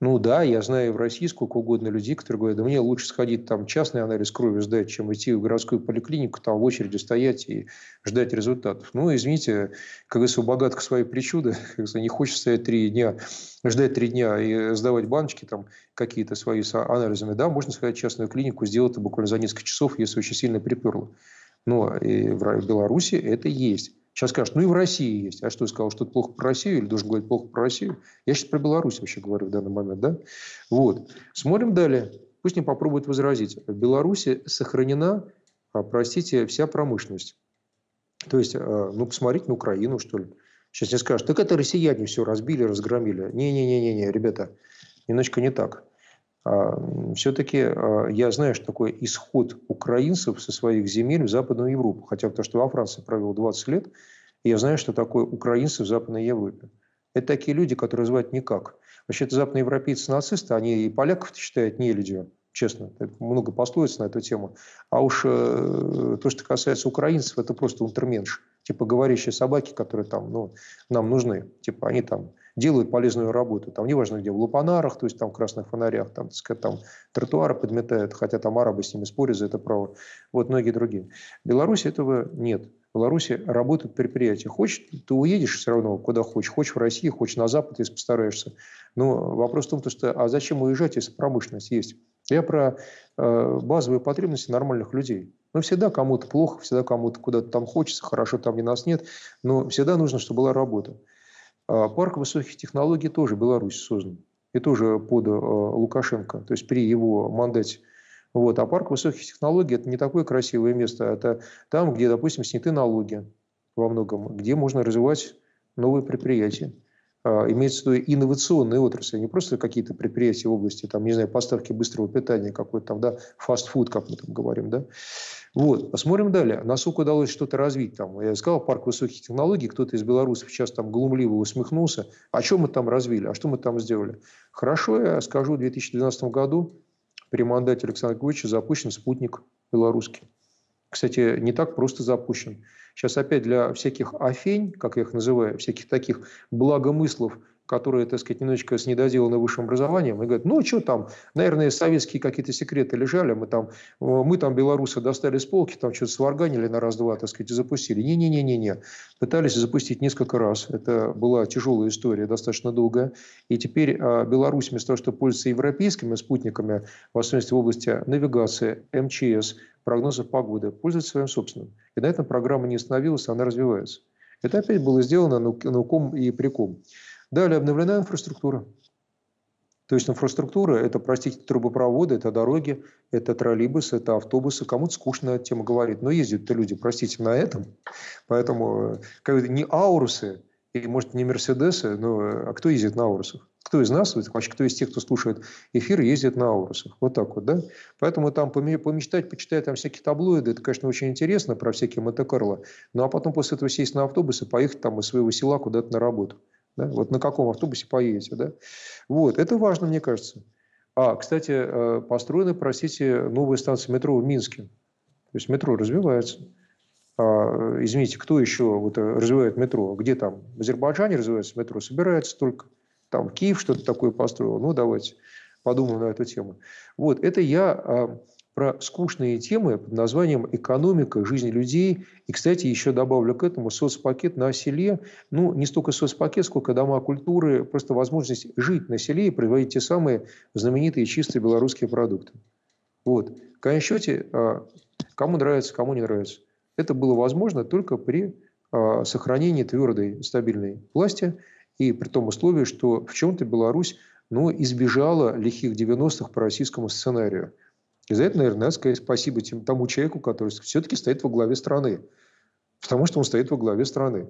Ну да, я знаю в России сколько угодно людей, которые говорят, да мне лучше сходить там частный анализ крови сдать, чем идти в городскую поликлинику, там в очереди стоять и ждать результатов. Ну, извините, как говорится, у богатых свои причуды, не хочешь стоять три дня, ждать три дня и сдавать баночки там какие-то свои с анализами. Да, можно сходить в частную клинику, сделать это буквально за несколько часов, если очень сильно приперло. Но и в Беларуси это есть. Сейчас скажут, ну и в России есть. А что, я сказал, что это плохо про Россию? Или должен говорить плохо про Россию? Я сейчас про Беларусь вообще говорю в данный момент. Да? Вот. Смотрим далее. Пусть не попробуют возразить. В Беларуси сохранена, простите, вся промышленность. То есть, ну, посмотрите на Украину, что ли. Сейчас не скажут, так это россияне все разбили, разгромили. Не-не-не, ребята, немножко не так. Все-таки я знаю, что такое исход украинцев со своих земель в Западную Европу. Хотя потому что во Франции провел двадцать лет, и я знаю, что такое украинцы в Западной Европе. Это такие люди, которые звать никак. Вообще-то западноевропейцы-нацисты, они и поляков считают нелюдью, честно. Много пословиц на эту тему. А уж то, что касается украинцев, это просто унтерменш. Типа говорящие собаки, которые там, ну, нам нужны. Типа они там делают полезную работу. Там неважно где, в лупанарах, то есть там в красных фонарях, там, так сказать, там тротуары подметают, хотя там арабы с ними спорят за это право. Вот многие другие. В Беларуси этого нет. В Беларуси работают предприятия. Хочешь, ты уедешь все равно, куда хочешь. Хочешь в России, хочешь на Запад, если постараешься. Но вопрос в том, что а зачем уезжать, если промышленность есть? Я про э, базовые потребности нормальных людей. Ну, всегда кому-то плохо, всегда кому-то куда-то там хочется, хорошо, там не нас нет. Но всегда нужно, чтобы была работа. Парк высоких технологий тоже в Беларуси создан. И тоже под э, Лукашенко, то есть при его мандате. Вот. А парк высоких технологий – это не такое красивое место. Это там, где, допустим, сняты налоги во многом, где можно развивать новые предприятия. Э, имеется в виду инновационные отрасли, не просто какие-то предприятия в области, там, не знаю, поставки быстрого питания какой-то там, да, фастфуд, как мы там говорим, да. Вот, посмотрим далее. Насколько удалось что-то развить там. Я сказал, парк высоких технологий, кто-то из белорусов сейчас там глумливо усмехнулся. А что мы там развили? А что мы там сделали? Хорошо, я скажу, в две тысячи двенадцатом году при мандате Александра Григорьевича запущен спутник белорусский. Кстати, не так просто запущен. Сейчас опять для всяких афень, как я их называю, всяких таких благомыслов, которые, так сказать, немножечко с недоделанным высшим образованием, и говорят, ну, что там, наверное, советские какие-то секреты лежали, мы там, мы там белорусы достали с полки, там что-то сварганили на раз-два, так сказать, и запустили. Не-не-не-не-не. Пытались запустить несколько раз. Это была тяжелая история, достаточно долгая. И теперь Беларусь, вместо того, что пользуется европейскими спутниками, в особенности в области навигации, эм че эс, прогнозов погоды, пользуется своим собственным. И на этом программа не остановилась, она развивается. Это опять было сделано науком и приком. Далее обновлена инфраструктура. То есть инфраструктура – это, простите, трубопроводы, это дороги, это троллейбусы, это автобусы. Кому-то скучно эта тема говорит, но ездят-то люди, простите, на этом. Поэтому как, не аурусы, и, может, не мерседесы, но а кто ездит на аурусах? Кто из нас, вообще кто из тех, кто слушает эфир, ездит на аурусах? Вот так вот, да? Поэтому там помечтать, почитать там всякие таблоиды, это, конечно, очень интересно про всякие Монте-Карло. Ну, а потом после этого сесть на автобус и поехать там из своего села куда-то на работу. Да? Вот на каком автобусе поедете, да? Вот, это важно, мне кажется. А, кстати, построены, простите, новые станции метро в Минске. То есть метро развивается. А, извините, кто еще вот развивает метро? Где там? В Азербайджане развивается метро? Собирается только. Там Киев что-то такое построил. Ну, давайте подумаем на эту тему. Вот, это я а, про скучные темы под названием «Экономика, жизнь людей». И, кстати, еще добавлю к этому соцпакет на селе. Ну, не столько соцпакет, сколько дома культуры. Просто возможность жить на селе и производить те самые знаменитые чистые белорусские продукты. Вот. В конечном счете, кому нравится, кому не нравится. Это было возможно только при сохранении твердой, стабильной власти. И при том условии, что в чем-то Беларусь, ну, избежала лихих девяностых по российскому сценарию. И за это, наверное, надо сказать спасибо тем, тому человеку, который все-таки стоит во главе страны. Потому что он стоит во главе страны.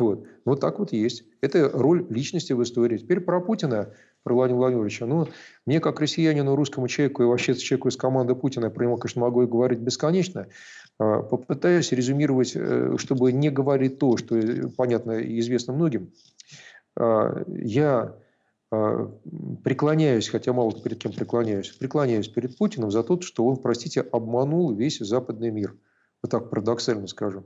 Вот. Вот так вот есть. Это роль личности в истории. Теперь про Путина, про Владимира Владимировича. Ну, мне, как россиянину, русскому человеку и вообще человеку из команды Путина, я про него, конечно, могу и говорить бесконечно, попытаюсь резюмировать, чтобы не говорить то, что понятно и известно многим. Я... преклоняюсь, хотя мало перед кем преклоняюсь, преклоняюсь перед Путиным за то, что он, простите, обманул весь западный мир. Вот так парадоксально скажу.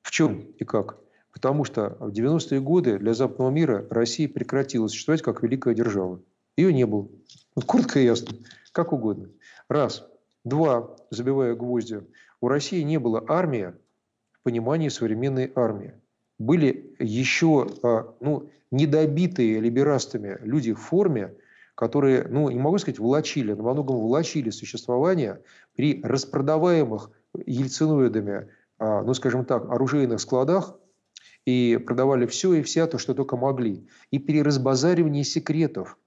В чем и как? Потому что в девяностые годы для западного мира Россия прекратила существовать как великая держава. Ее не было. Вот коротко и ясно. Как угодно. Раз. Два. Забивая гвозди. У России не было армии в понимании современной армии. Были еще, ну, недобитые либерастами люди в форме, которые, ну, не могу сказать, влачили, но во многом влачили существование при распродаваемых ельциноидами ну, скажем так, оружейных складах и продавали все и вся, то, что только могли. И переразбазаривание секретов.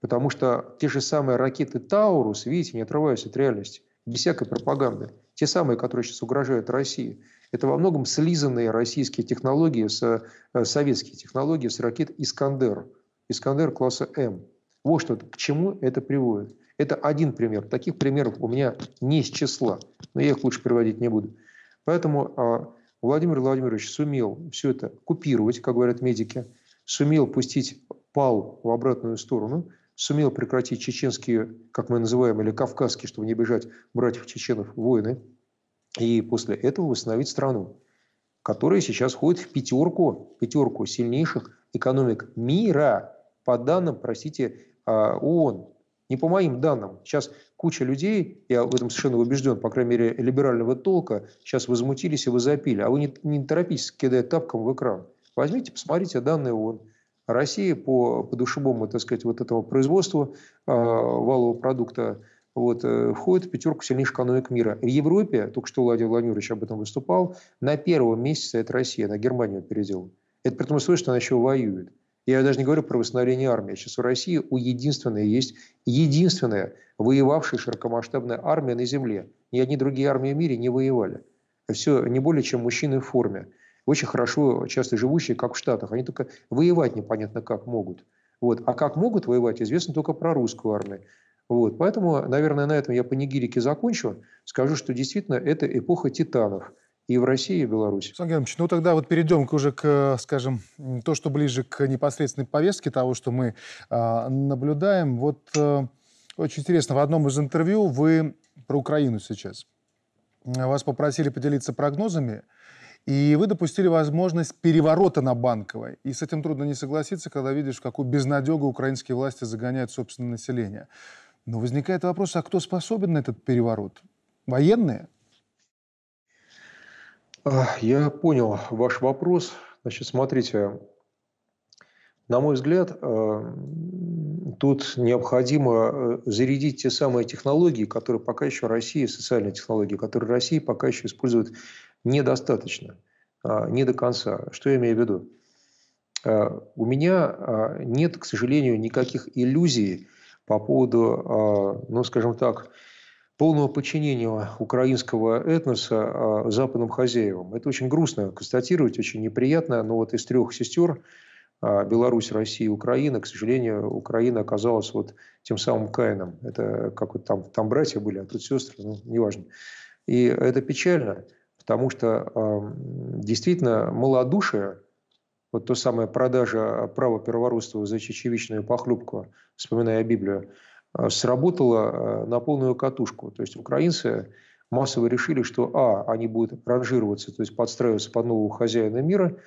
Потому что те же самые ракеты «Таурус», видите, не отрываясь от реальности, без всякой пропаганды, те самые, которые сейчас угрожают России, это во многом слизанные российские технологии, с, советские технологии с ракет «Искандер». «Искандер» класса «М». Вот что, к чему это приводит. Это один пример. Таких примеров у меня не из числа, но я их лучше приводить не буду. Поэтому Владимир Владимирович сумел все это купировать, как говорят медики, сумел пустить пал в обратную сторону, сумел прекратить чеченские, как мы называем, или кавказские, чтобы не бежать братьев-чеченов, войны, и после этого восстановить страну, которая сейчас входит в пятерку, пятерку сильнейших экономик мира, по данным, простите, ООН. Не по моим данным. Сейчас куча людей, я в этом совершенно убежден, по крайней мере, либерального толка, сейчас возмутились и возопили. А вы не, не торопитесь кидать тапком в экран. Возьмите, посмотрите данные ООН. Россия по, по душевому, так сказать, вот этого производства э, валового продукта вот, э, входит в пятерку сильнейших экономик мира. В Европе, только что Владимир Владимирович об этом выступал, на первом месте стоит Россия, на Германию переделала. Это при том условии, что она еще воюет. Я даже не говорю про восстановление армии. Сейчас у России у единственной есть единственная воевавшая широкомасштабная армия на земле. Ни одни другие армии в мире не воевали. Все не более чем мужчины в форме. Очень хорошо часто живущие, как в Штатах. Они только воевать непонятно как могут. Вот. А как могут воевать, известно только про русскую армию. Вот. Поэтому, наверное, на этом я панигирике закончу. Скажу, что действительно это эпоха титанов. И в России, и в Беларуси. Александр Геннадьевич, ну тогда вот перейдем уже к, скажем, то, что ближе к непосредственной повестке того, что мы э, наблюдаем. Вот э, очень интересно, в одном из интервью вы про Украину сейчас. Вас попросили поделиться прогнозами, и вы допустили возможность переворота на Банковой. И с этим трудно не согласиться, когда видишь, в какую безнадегу украинские власти загоняют собственное население. Но возникает вопрос, а кто способен на этот переворот? Военные? Я понял ваш вопрос. Значит, смотрите, на мой взгляд, тут необходимо зарядить те самые технологии, которые пока еще Россия, социальные технологии, которые Россия пока еще использует недостаточно, не до конца. Что я имею в виду? У меня нет, к сожалению, никаких иллюзий по поводу, ну, скажем так, полного подчинения украинского этноса западным хозяевам. Это очень грустно констатировать, очень неприятно, но вот из трех сестер Беларусь, Россия и Украина, к сожалению, Украина оказалась вот тем самым Каином. Это как вот там, там братья были, а тут сестры, ну, неважно. И это печально, потому что действительно малодушие, вот то самое продажа права первородства за чечевичную похлебку, вспоминая Библию, сработало на полную катушку. То есть украинцы массово решили, что а, они будут ранжироваться, то есть подстраиваться под нового хозяина мира,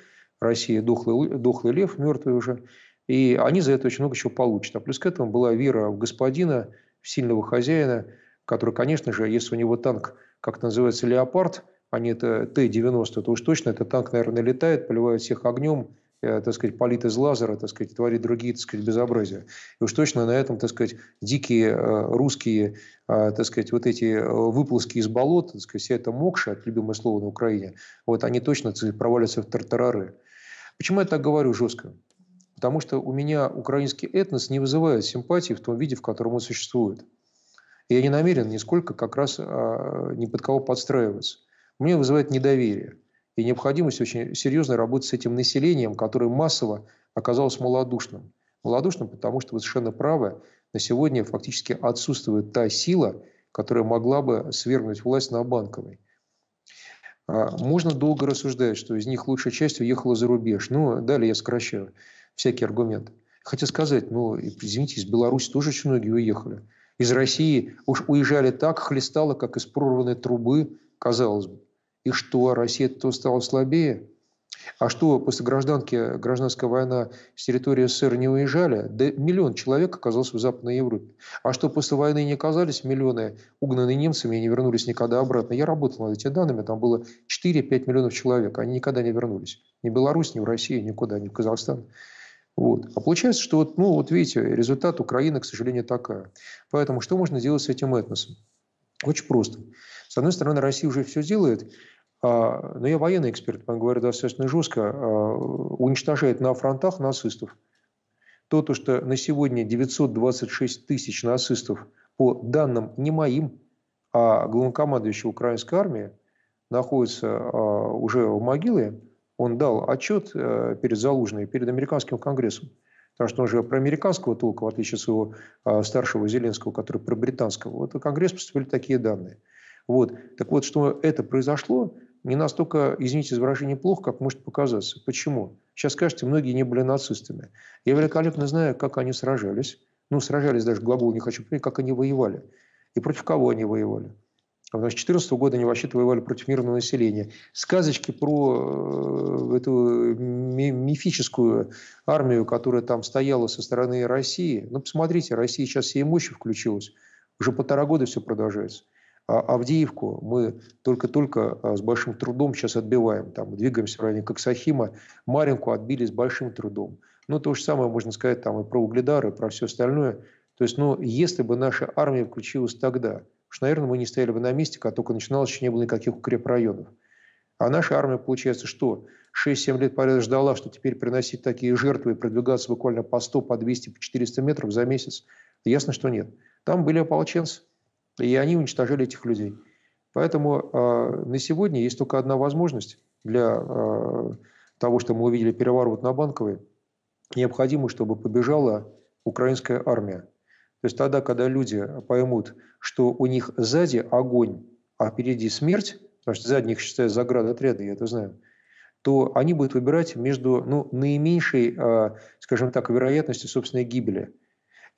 Россия дохлый, дохлый лев, мертвый уже, и они за это очень много чего получат. А плюс к этому была вера в господина, в сильного хозяина, который, конечно же, если у него танк, как называется, «Леопард», а не это Т девяносто, то уж точно этот танк, наверное, летает, поливает всех огнем, так сказать, палит из лазера, так сказать, творит другие, так сказать, безобразия. И уж точно на этом, так сказать, дикие русские, так сказать, вот эти выплески из болот, так сказать, вся эта мокша, это любимое слово на Украине, вот они точно, так сказать, провалятся в тартарары. Почему я так говорю жестко? Потому что у меня украинский этнос не вызывает симпатии в том виде, в котором он существует. И я не намерен нисколько как раз ни под кого подстраиваться. У меня вызывает недоверие. И необходимость очень серьезно работать с этим населением, которое массово оказалось малодушным. Малодушным, потому что вы совершенно правы, на сегодня фактически отсутствует та сила, которая могла бы свергнуть власть на Банковой. Можно долго рассуждать, что из них лучшая часть уехала за рубеж. Ну, далее я сокращаю всякие аргументы. Хотя сказать, ну, извините, из Беларуси тоже очень многие уехали. Из России уж уезжали так, хлестало, как из прорванной трубы, казалось бы. И что, Россия-то стала слабее? А что, после гражданки, гражданская война с территории СССР не уезжали? Да миллион человек оказался в Западной Европе. А что, после войны не оказались миллионы угнаны немцами и не вернулись никогда обратно? Я работал над этими данными, там было четыре-пять миллионов человек. Они никогда не вернулись. Ни в Беларусь, ни в Россию, никуда, ни в Казахстан. Вот. А получается, что, вот, ну, вот видите, результат Украины, к сожалению, такая. Поэтому что можно делать с этим этносом? Очень просто. С одной стороны, Россия уже все делает, но я военный эксперт, он говорит достаточно жестко, уничтожает на фронтах нацистов. То, что на сегодня девятьсот двадцать шесть тысяч нацистов, по данным не моим, а главнокомандующего украинской армии, находится уже в могиле, он дал отчет перед Залужным, перед американским конгрессом. Потому что он же про американского толка, в отличие от своего старшего Зеленского, который про британского. Вот в Конгресс поступили такие данные. Вот. Так вот, что это произошло, не настолько, извините за выражение, плохо, как может показаться. Почему? Сейчас скажете, многие не были нацистами. Я великолепно знаю, как они сражались. Ну, сражались даже, глагол не хочу понять, как они воевали. И против кого они воевали. А в две тысячи четырнадцатом году они вообще-то воевали против мирного населения. Сказочки про эту ми- мифическую армию, которая там стояла со стороны России. Ну, посмотрите, Россия сейчас всей мощью включилась. Уже полтора года все продолжается. А Авдеевку мы только-только с большим трудом сейчас отбиваем. Там, двигаемся в районе Коксахима. Маринку отбили с большим трудом. Ну, то же самое можно сказать там, и про Угледар, и про все остальное. То есть, ну, если бы наша армия включилась тогда, уж, наверное, мы не стояли бы на месте, как только начиналось, еще не было никаких укрепрайонов. А наша армия, получается, что шесть-семь лет подряд ждала, что теперь приносить такие жертвы и продвигаться буквально по сто, по двести, по четыреста метров за месяц. Ясно, что нет. Там были ополченцы. И они уничтожили этих людей. Поэтому э, на сегодня есть только одна возможность для э, того, что мы увидели переворот на Банковой. Необходимо, чтобы побежала украинская армия. То есть тогда, когда люди поймут, что у них сзади огонь, а впереди смерть, потому что сзади них считают заградотряды, я это знаю, то они будут выбирать между ну, наименьшей, э, скажем так, вероятностью собственной гибели.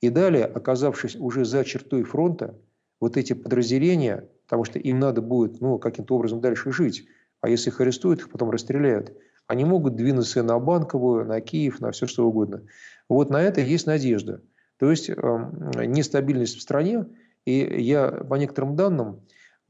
И далее, оказавшись уже за чертой фронта, вот эти подразделения, потому что им надо будет ну, каким-то образом дальше жить, а если их арестуют, их потом расстреляют, они могут двинуться на Банковую, на Киев, на все что угодно. Вот на это есть надежда. То есть э, нестабильность в стране, и я по некоторым данным,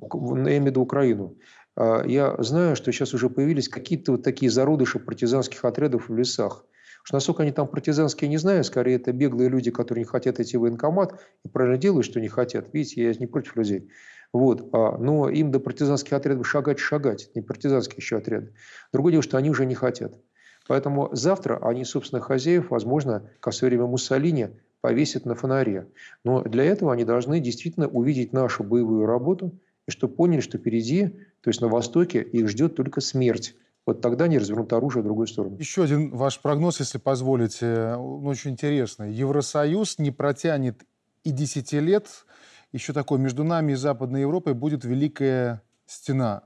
я имею в виду Украину, э, я знаю, что сейчас уже появились какие-то вот такие зародыши партизанских отрядов в лесах. Что насколько они там партизанские, не знаю. Скорее, это беглые люди, которые не хотят идти в военкомат. И правильно делают, что не хотят. Видите, я не против людей. Вот. Но им до партизанских отрядов шагать-шагать. Это не партизанские еще отряды. Другое дело, что они уже не хотят. Поэтому завтра они, собственно, хозяев, возможно, как в свое время Муссолини, повесят на фонаре. Но для этого они должны действительно увидеть нашу боевую работу. И чтобы поняли, что впереди, то есть на Востоке, их ждет только смерть. Вот тогда они развернут оружие в другую сторону. Еще один ваш прогноз, если позволите, очень интересный. Евросоюз не протянет и десяти лет. Еще такое, между нами и Западной Европой будет великая стена.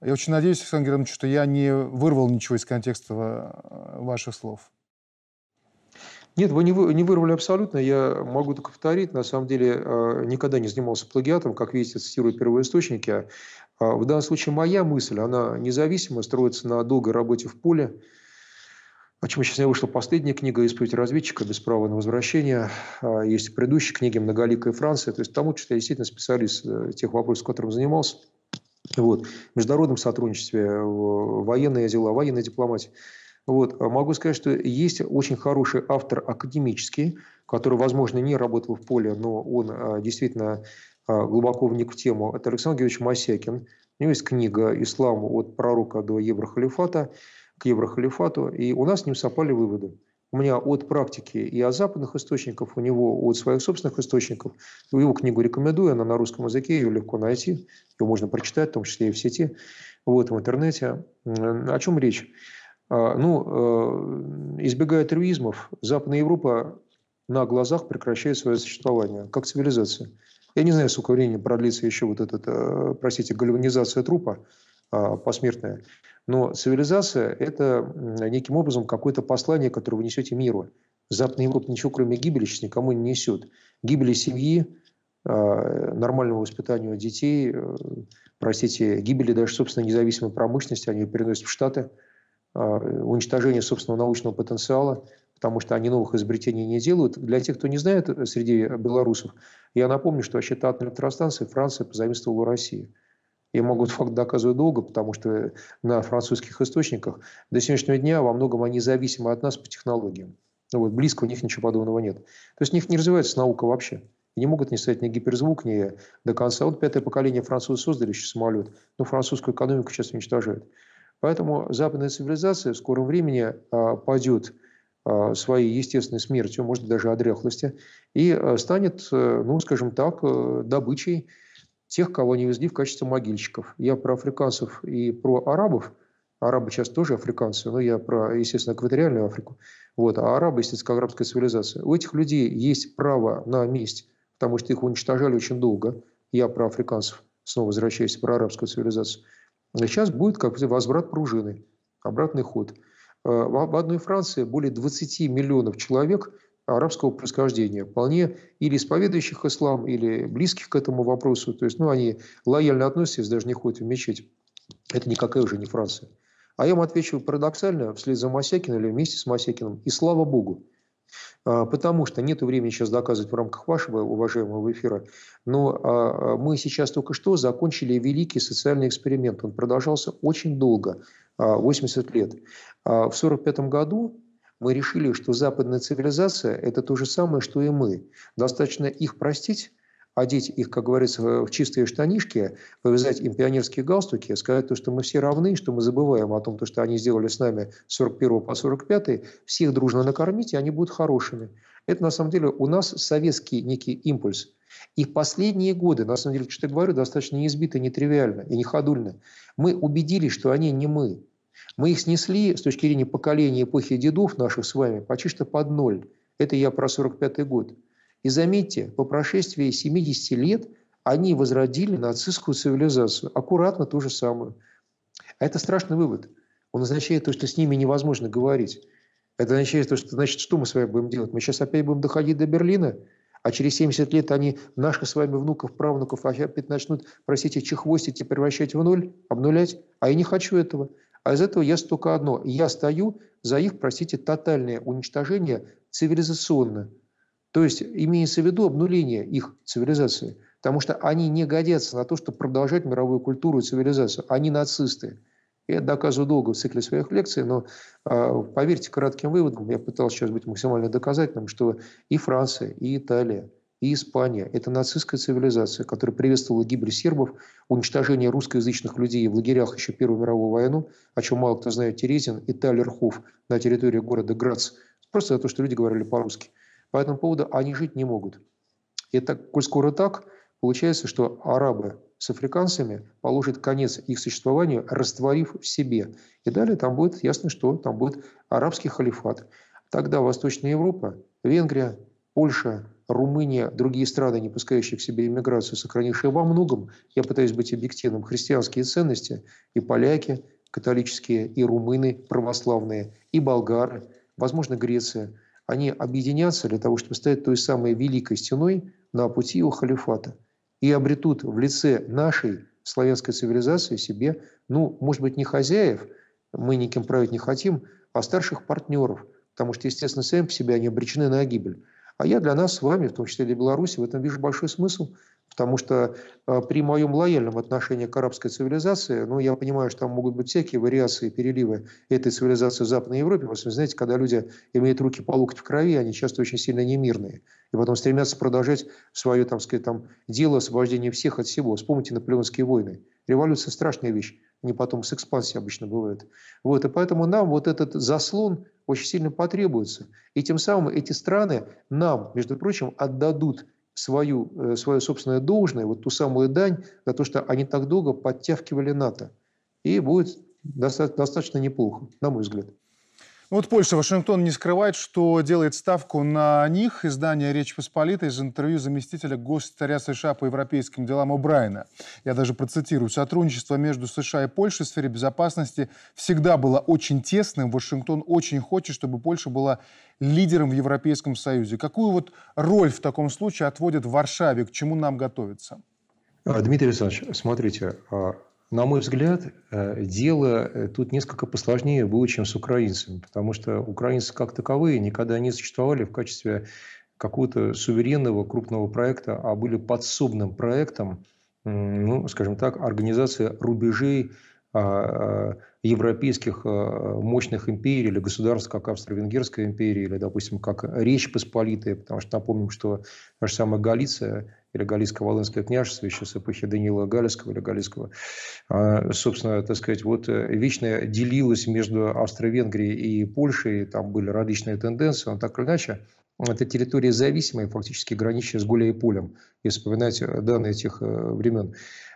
Я очень надеюсь, Александр Георгиевич, что я не вырвал ничего из контекста ваших слов. Нет, вы не, вы, не вырвали абсолютно. Я могу только повторить. На самом деле, никогда не занимался плагиатом. Как видите, цитирую первоисточники. В данном случае моя мысль, она независима, строится на долгой работе в поле. Почему сейчас у меня вышла последняя книга «Исповедь разведчика. Без права на возвращение». Есть и предыдущие книги «Многоликая Франция». То есть тому, что я действительно специалист тех вопросов, которым занимался. Вот. В международном сотрудничестве, военные дела, военная дипломатия. Вот. Могу сказать, что есть очень хороший автор академический, который, возможно, не работал в поле, но он действительно... глубоко вник в тему, это Александр Георгиевич Мосякин. У него есть книга «Ислам от пророка до еврохалифата», к еврохалифату, и у нас с ним совпали выводы. У меня от практики и от западных источников, у него от своих собственных источников. Его книгу рекомендую, она на русском языке, ее легко найти, ее можно прочитать, в том числе и в сети, вот, в интернете. О чем речь? Ну, избегая трюизмов, Западная Европа на глазах прекращает свое существование, как цивилизация. Я не знаю, сколько времени продлится еще вот эта, простите, гальванизация трупа посмертная. Но цивилизация – это неким образом какое-то послание, которое вы несете миру. Западная Европа ничего, кроме гибели, сейчас никому не несет. Гибели семьи, нормального воспитания детей, простите, гибели даже собственной независимой промышленности, они переносят в Штаты, уничтожение собственного научного потенциала, потому что они новых изобретений не делают. Для тех, кто не знает, среди белорусов, я напомню, что вообще атомные электростанции Франция позаимствовала у России. Я могу этот факт доказывать долго, потому что на французских источниках до сегодняшнего дня во многом они зависимы от нас по технологиям. Вот, близко у них ничего подобного нет. То есть у них не развивается наука вообще. И не могут не ставить ни гиперзвук, ни до конца. Вот пятое поколение французов создали еще самолет, но французскую экономику сейчас уничтожают. Поэтому западная цивилизация в скором времени падет своей естественной смертью, может быть, даже одряхлости, и станет, ну, скажем так, добычей тех, кого они везли в качестве могильщиков. Я про африканцев и про арабов. Арабы сейчас тоже африканцы, но я про, естественно, экваториальную Африку. Вот. А арабы, естественно, арабская цивилизация. У этих людей есть право на месть, потому что их уничтожали очень долго. Я про африканцев снова возвращаюсь, про арабскую цивилизацию. И сейчас будет как возврат пружины, обратный ход. В одной Франции более двадцати миллионов человек арабского происхождения, вполне или исповедующих ислам, или близких к этому вопросу. То есть, ну, они лояльно относятся, если даже не ходят в мечеть. Это никакая уже не Франция. А я вам отвечу парадоксально, вслед за Мосякиным или вместе с Мосякиным. И слава богу. Потому что нет времени сейчас доказывать в рамках вашего уважаемого эфира. Но мы сейчас только что закончили великий социальный эксперимент. Он продолжался очень долго, восемьдесят лет. В сорок пятом году мы решили, что западная цивилизация – это то же самое, что и мы. Достаточно их простить, одеть их, как говорится, в чистые штанишки, повязать им пионерские галстуки, сказать то, что мы все равны, что мы забываем о том, что они сделали с нами с сорок первого по сорок пятый, всех дружно накормить, и они будут хорошими. Это, на самом деле, у нас советский некий импульс. И в последние годы, на самом деле, что я говорю, достаточно неизбито, нетривиально и неходульно. Мы убедились, что они не мы. Мы их снесли с точки зрения поколения эпохи дедов наших с вами почти что под ноль. Это я про сорок пятый год. И заметьте, по прошествии семидесяти лет они возродили нацистскую цивилизацию. Аккуратно то же самое. А это страшный вывод. Он означает то, что с ними невозможно говорить. Это означает то, что, значит, что мы с вами будем делать? Мы сейчас опять будем доходить до Берлина, а через семьдесят лет они наших с вами внуков, правнуков опять начнут, простите, чехвостить и превращать в ноль, обнулять. А я не хочу этого. А из этого я только одно. Я стою за их, простите, тотальное уничтожение цивилизационно. То есть имеется в виду обнуление их цивилизации, потому что они не годятся на то, чтобы продолжать мировую культуру и цивилизацию. Они нацисты. Я доказываю долго в цикле своих лекций, но э, поверьте кратким выводам, я пытался сейчас быть максимально доказательным, что и Франция, и Италия, и Испания – это нацистская цивилизация, которая приветствовала гибель сербов, уничтожение русскоязычных людей в лагерях еще Первую мировую войну, о чем мало кто знает, Терезин и Талерхоф на территории города Грац, просто за то, что люди говорили по-русски. По этому поводу они жить не могут. И так, коль скоро так, получается, что арабы с африканцами положат конец их существованию, растворив в себе. И далее там будет ясно, что там будет арабский халифат. Тогда Восточная Европа, Венгрия, Польша, Румыния, другие страны, не пускающие к себе иммиграцию, сохранившие во многом, я пытаюсь быть объективным, христианские ценности, и поляки католические, и румыны православные, и болгары, возможно, Греция, они объединятся для того, чтобы стать той самой великой стеной на пути его халифата. И обретут в лице нашей славянской цивилизации себе, ну, может быть, не хозяев, мы никем править не хотим, а старших партнеров, потому что, естественно, сами по себе они обречены на гибель. А я для нас с вами, в том числе для Беларуси, в этом вижу большой смысл, потому что при моем лояльном отношении к арабской цивилизации, ну, я понимаю, что там могут быть всякие вариации, переливы этой цивилизации в Западной Европе. Вы знаете, когда люди имеют руки по локоть в крови, они часто очень сильно немирные. И потом стремятся продолжать свое, там, сказать, там, дело освобождения всех от всего. Вспомните наполеонские войны. Революция – страшная вещь. Они потом с экспансией обычно бывают. Вот, и поэтому нам вот этот заслон очень сильно потребуется. И тем самым эти страны нам, между прочим, отдадут свою, свое собственное должное, вот ту самую дань, за то, что они так долго подтягивали НАТО. И будет доста- достаточно неплохо, на мой взгляд. Вот Польша, Вашингтон не скрывает, что делает ставку на них. Издание «Речь Посполитой» из интервью заместителя госсекретаря США по европейским делам О'Брайена. Я даже процитирую. «Сотрудничество между США и Польшей в сфере безопасности всегда было очень тесным. Вашингтон очень хочет, чтобы Польша была лидером в Европейском Союзе». Какую вот роль в таком случае отводит Варшаве? К чему нам готовиться? Дмитрий Александрович, смотрите... На мой взгляд, дело тут несколько посложнее было, чем с украинцами, потому что украинцы как таковые никогда не существовали в качестве какого-то суверенного крупного проекта, а были подсобным проектом, ну, скажем так, организации рубежей европейских мощных империй или государств, как Австро-Венгерская империя, или, допустим, как Речь Посполитая, потому что напомним, что та же самая Галиция или Галицко-Волынское княжество еще с эпохи Даниила Галицкого или Галицкого, собственно, так сказать, вот вечно делилось между Австро-Венгрией и Польшей, там были различные тенденции, но так или иначе, это территория зависимая, фактически граничащая с Гуляйполем, если вспоминать данные тех времен.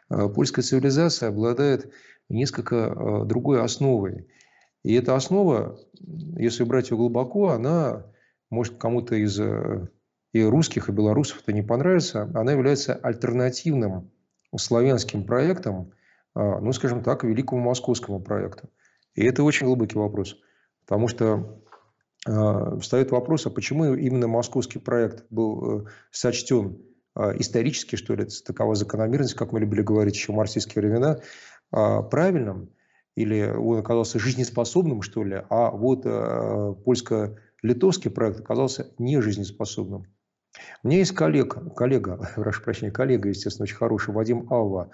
Польская цивилизация обладает несколько другой основой. И эта основа, если брать ее глубоко, она, может, кому-то из и русских, и белорусов это не понравится, она является альтернативным славянским проектом, ну, скажем так, великому московскому проекту. И это очень глубокий вопрос, потому что встает вопрос, а почему именно московский проект был сочтен исторически, что ли, такова закономерность, как мы любили говорить еще в марксистские времена, правильным, или он оказался жизнеспособным, что ли, а вот польско-литовский проект оказался нежизнеспособным. У меня есть коллега, коллега, прошу прощения, коллега, естественно, очень хороший, Вадим Авва.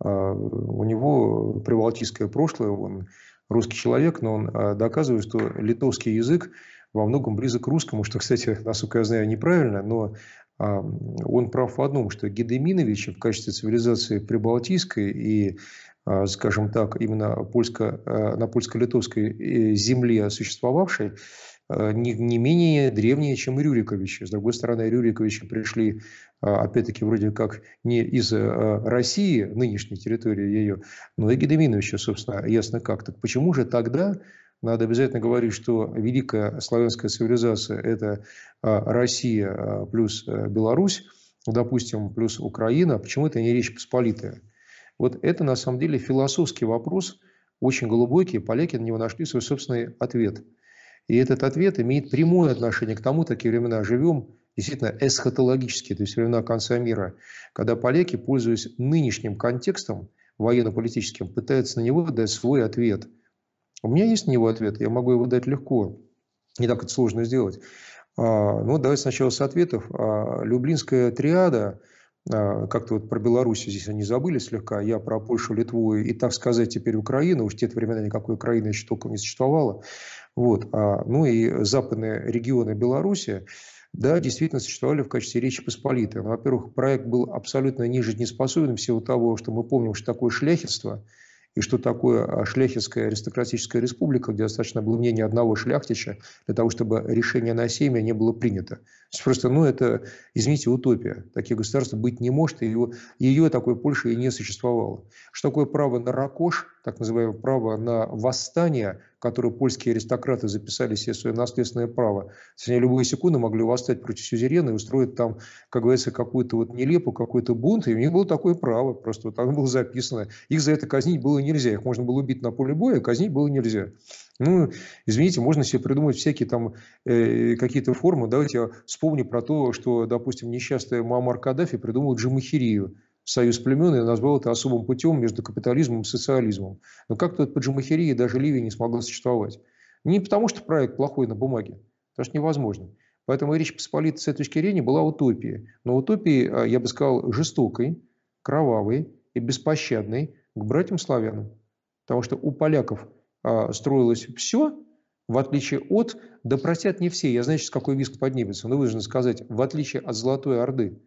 У него прибалтийское прошлое, он русский человек, но он доказывает, что литовский язык во многом близок к русскому, что, кстати, насколько я знаю, неправильно, но он прав в одном, что Гедеминовичи в качестве цивилизации прибалтийской и, скажем так, именно польско, на польско-литовской земле существовавшей, не, не менее древние, чем и Рюриковичи. С другой стороны, Рюриковичи пришли, опять-таки, вроде как не из России, нынешней территории ее, но и Гедеминовичи, собственно, ясно как. Так почему же тогда надо обязательно говорить, что великая славянская цивилизация – это Россия плюс Беларусь, допустим, плюс Украина, почему это не Речь Посполитая? Вот это, на самом деле, философский вопрос, очень глубокий, поляки на него нашли свой собственный ответ. И этот ответ имеет прямое отношение к тому, такие времена живем, действительно эсхатологические, то есть времена конца мира, когда поляки, пользуясь нынешним контекстом военно-политическим, пытаются на него дать свой ответ. У меня есть на него ответ, я могу его дать легко, не так это сложно сделать. Но давайте сначала с ответов. Люблинская триада, как-то вот про Беларусь здесь они забыли слегка, я про Польшу, Литву и, так сказать, теперь Украину, уж в те времена никакой Украины еще только не существовало. Вот. Ну и западные регионы Беларуси, да, действительно существовали в качестве Речи Посполитой. Но, во-первых, проект был абсолютно нежизнеспособен в силу того, что мы помним, что такое шляхетство, и что такое шляхетская аристократическая республика, где достаточно было мнения одного шляхтича для того, чтобы решение на семя не было принято. Просто, ну, это, извините, утопия. Таких государств быть не может, и ее, ее такой Польши и не существовало. Что такое право на ракош, так называемое право на восстание, которое польские аристократы записали себе в свое наследственное право. Они любую секунду могли восстать против сюзерена и устроить там, как говорится, какую-то вот нелепую, какой-то бунт, и у них было такое право, просто вот оно было записано. Их за это казнить было нельзя, их можно было убить на поле боя, а казнить было нельзя. Ну, извините, можно себе придумать всякие там э, какие-то формы. Давайте я вспомню про то, что, допустим, несчастный Муаммар Каддафи придумал джамахирию. Союз племен и назвал это особым путем между капитализмом и социализмом. Но как-то под джамахирией даже Ливия не смогла существовать. Не потому, что проект плохой на бумаге, потому что невозможно. Поэтому Речь Посполитой с этой точки зрения была утопией. Но утопией, я бы сказал, жестокой, кровавой и беспощадной к братьям-славянам. Потому что у поляков строилось все, в отличие от... Да простят не все, я знаю, сейчас какой визг поднимется, но вынужден сказать, в отличие от Золотой Орды.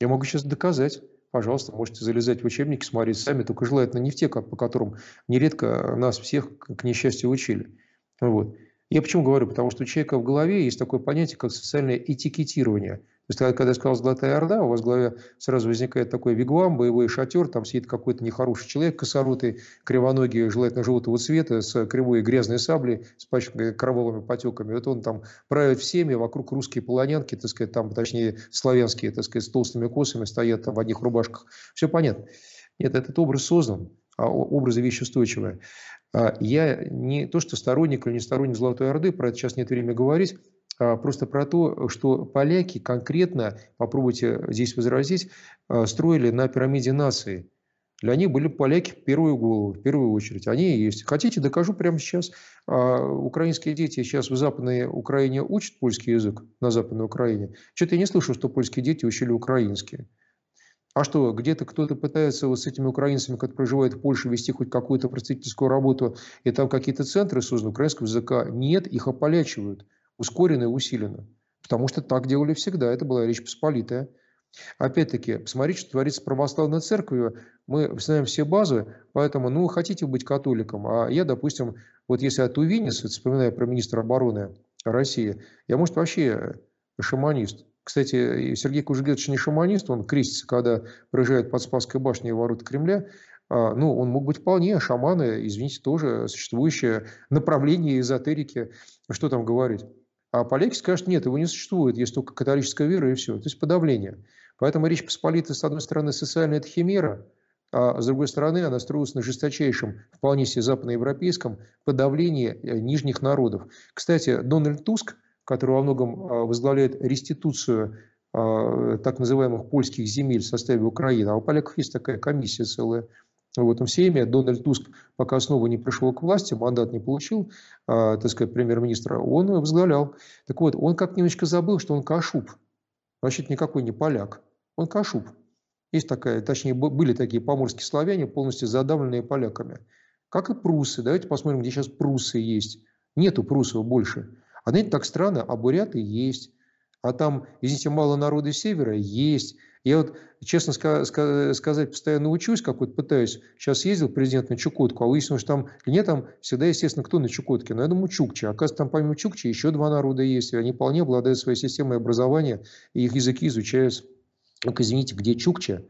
Я могу сейчас доказать. Пожалуйста, можете залезать в учебники, смотреть сами, только желательно не в те, как, по которым нередко нас всех, к несчастью, учили. Вот. Я почему говорю? Потому что у человека в голове есть такое понятие, как социальное этикетирование. То есть, когда я сказал «Золотая Орда», у вас в голове сразу возникает такой вигвам, боевой шатер, там сидит какой-то нехороший человек, косоротый, кривоногий, желательно желтого цвета, с кривой и грязной саблей, с пачкой кровавыми потеками. Вот он там правит всеми, вокруг русские полонянки, так сказать, там, точнее, славянские, так сказать, с толстыми косами стоят там в одних рубашках. Все понятно. Нет, этот образ создан, а образы вещь устойчивая. Я не то, что сторонник или не сторонник Золотой Орды, про это сейчас нет времени говорить, а просто про то, что поляки конкретно, попробуйте здесь возразить, строили на пирамиде нации. Для них были поляки в первую голову, в первую очередь. Они и есть. Хотите, докажу прямо сейчас. Украинские дети сейчас в Западной Украине учат польский язык, на Западной Украине. Что-то я не слышал, что польские дети учили украинский. А что, где-то кто-то пытается вот с этими украинцами, которые проживают в Польше, вести хоть какую-то просветительскую работу, и там какие-то центры созданы украинского языка? Нет, их ополячивают, ускоренно и усиленно. Потому что так делали всегда, это была Речь Посполитая. Опять-таки, посмотрите, что творится с православной церковью. Мы знаем все базы, поэтому, ну, хотите быть католиком. А я, допустим, вот если от Увинец, вспоминаю про министра обороны России, я, может, вообще шаманист. Кстати, Сергей Кужегетович не шаманист, он крестится, когда проезжает под Спасской башней и ворота Кремля. Ну, он мог быть вполне, а шаманы, извините, тоже существующее направление эзотерики, что там говорить. А поляки скажут, нет, его не существует, есть только католическая вера и все. То есть подавление. Поэтому Речь Посполитая, с одной стороны, социальная это химера, а с другой стороны, она строилась на жесточайшем, вполне себе западноевропейском подавлении нижних народов. Кстати, Дональд Туск, который во многом возглавляет реституцию так называемых польских земель в составе Украины. А у поляков есть такая комиссия целая. В этом Сейме Дональд Туск, пока снова не пришел к власти, мандат не получил, так сказать, премьер-министра, он возглавлял. Так вот, он как немножечко забыл, что он кашуб. Значит, никакой не поляк. Он кашуб. Есть такая, точнее, были такие поморские славяне, полностью задавленные поляками. Как и пруссы. Давайте посмотрим, где сейчас пруссы есть. Нету пруссов больше. А знаете, так странно, а буряты есть, а там, извините, мало народа севера есть. Я вот, честно ска ска сказать, постоянно учусь, как вот пытаюсь. Сейчас ездил президент на Чукотку, а выяснилось, что там, нет, там всегда, естественно, кто на Чукотке? Но я думаю, чукчи. Оказывается, там помимо чукчи еще два народа есть, и они вполне обладают своей системой образования, и их языки изучаются. Так, извините, где чукчи,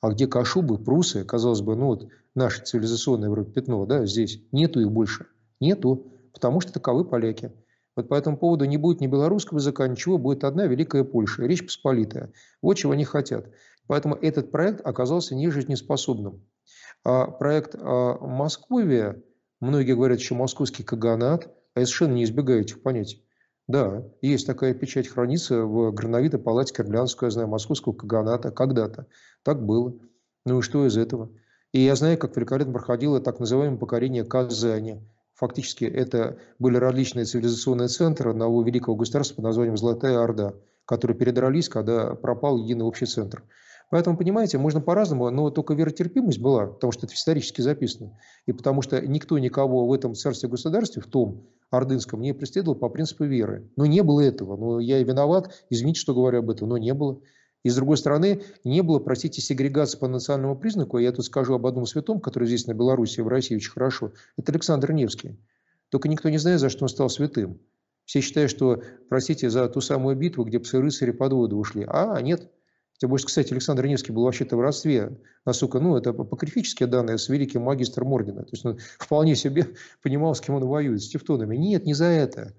а где кашубы, прусы, казалось бы, ну вот наше цивилизационное вроде пятно, да, здесь нету их больше. Нету, потому что таковы поляки. Вот по этому поводу не будет ни белорусского языка, ничего, будет одна великая Польша, Речь Посполитая. Вот чего они хотят. Поэтому этот проект оказался нежизнеспособным. А проект а, Московия, многие говорят, еще московский каганат, а я совершенно не избегаю этих понятий. Да, есть такая печать, хранится в Грановитой палате Кирлянского, я знаю, московского каганата когда-то. Так было. Ну и что из этого? И я знаю, как великолепно проходило так называемое покорение Казани. Фактически это были различные цивилизационные центры одного великого государства под названием Золотая Орда, которые передрались, когда пропал единый общий центр. Поэтому, понимаете, можно по-разному, но только веротерпимость была, потому что это исторически записано. И потому что никто никого в этом царстве-государстве, в том ордынском, не преследовал по принципу веры. Но не было этого. Но я и виноват, извините, что говорю об этом, но не было. И, с другой стороны, не было, простите, сегрегации по национальному признаку. Я тут скажу об одном святом, который здесь на Беларуси и в России очень хорошо. Это Александр Невский. Только никто не знает, за что он стал святым. Все считают, что, простите, за ту самую битву, где псы-рыцари под воду ушли. А нет. Тем более, кстати, Александр Невский был вообще-то в родстве. Насколько, ну, это апокрифические данные с великим магистром ордена. То есть он вполне себе понимал, с кем он воюет, с тевтонами. Нет, не за это.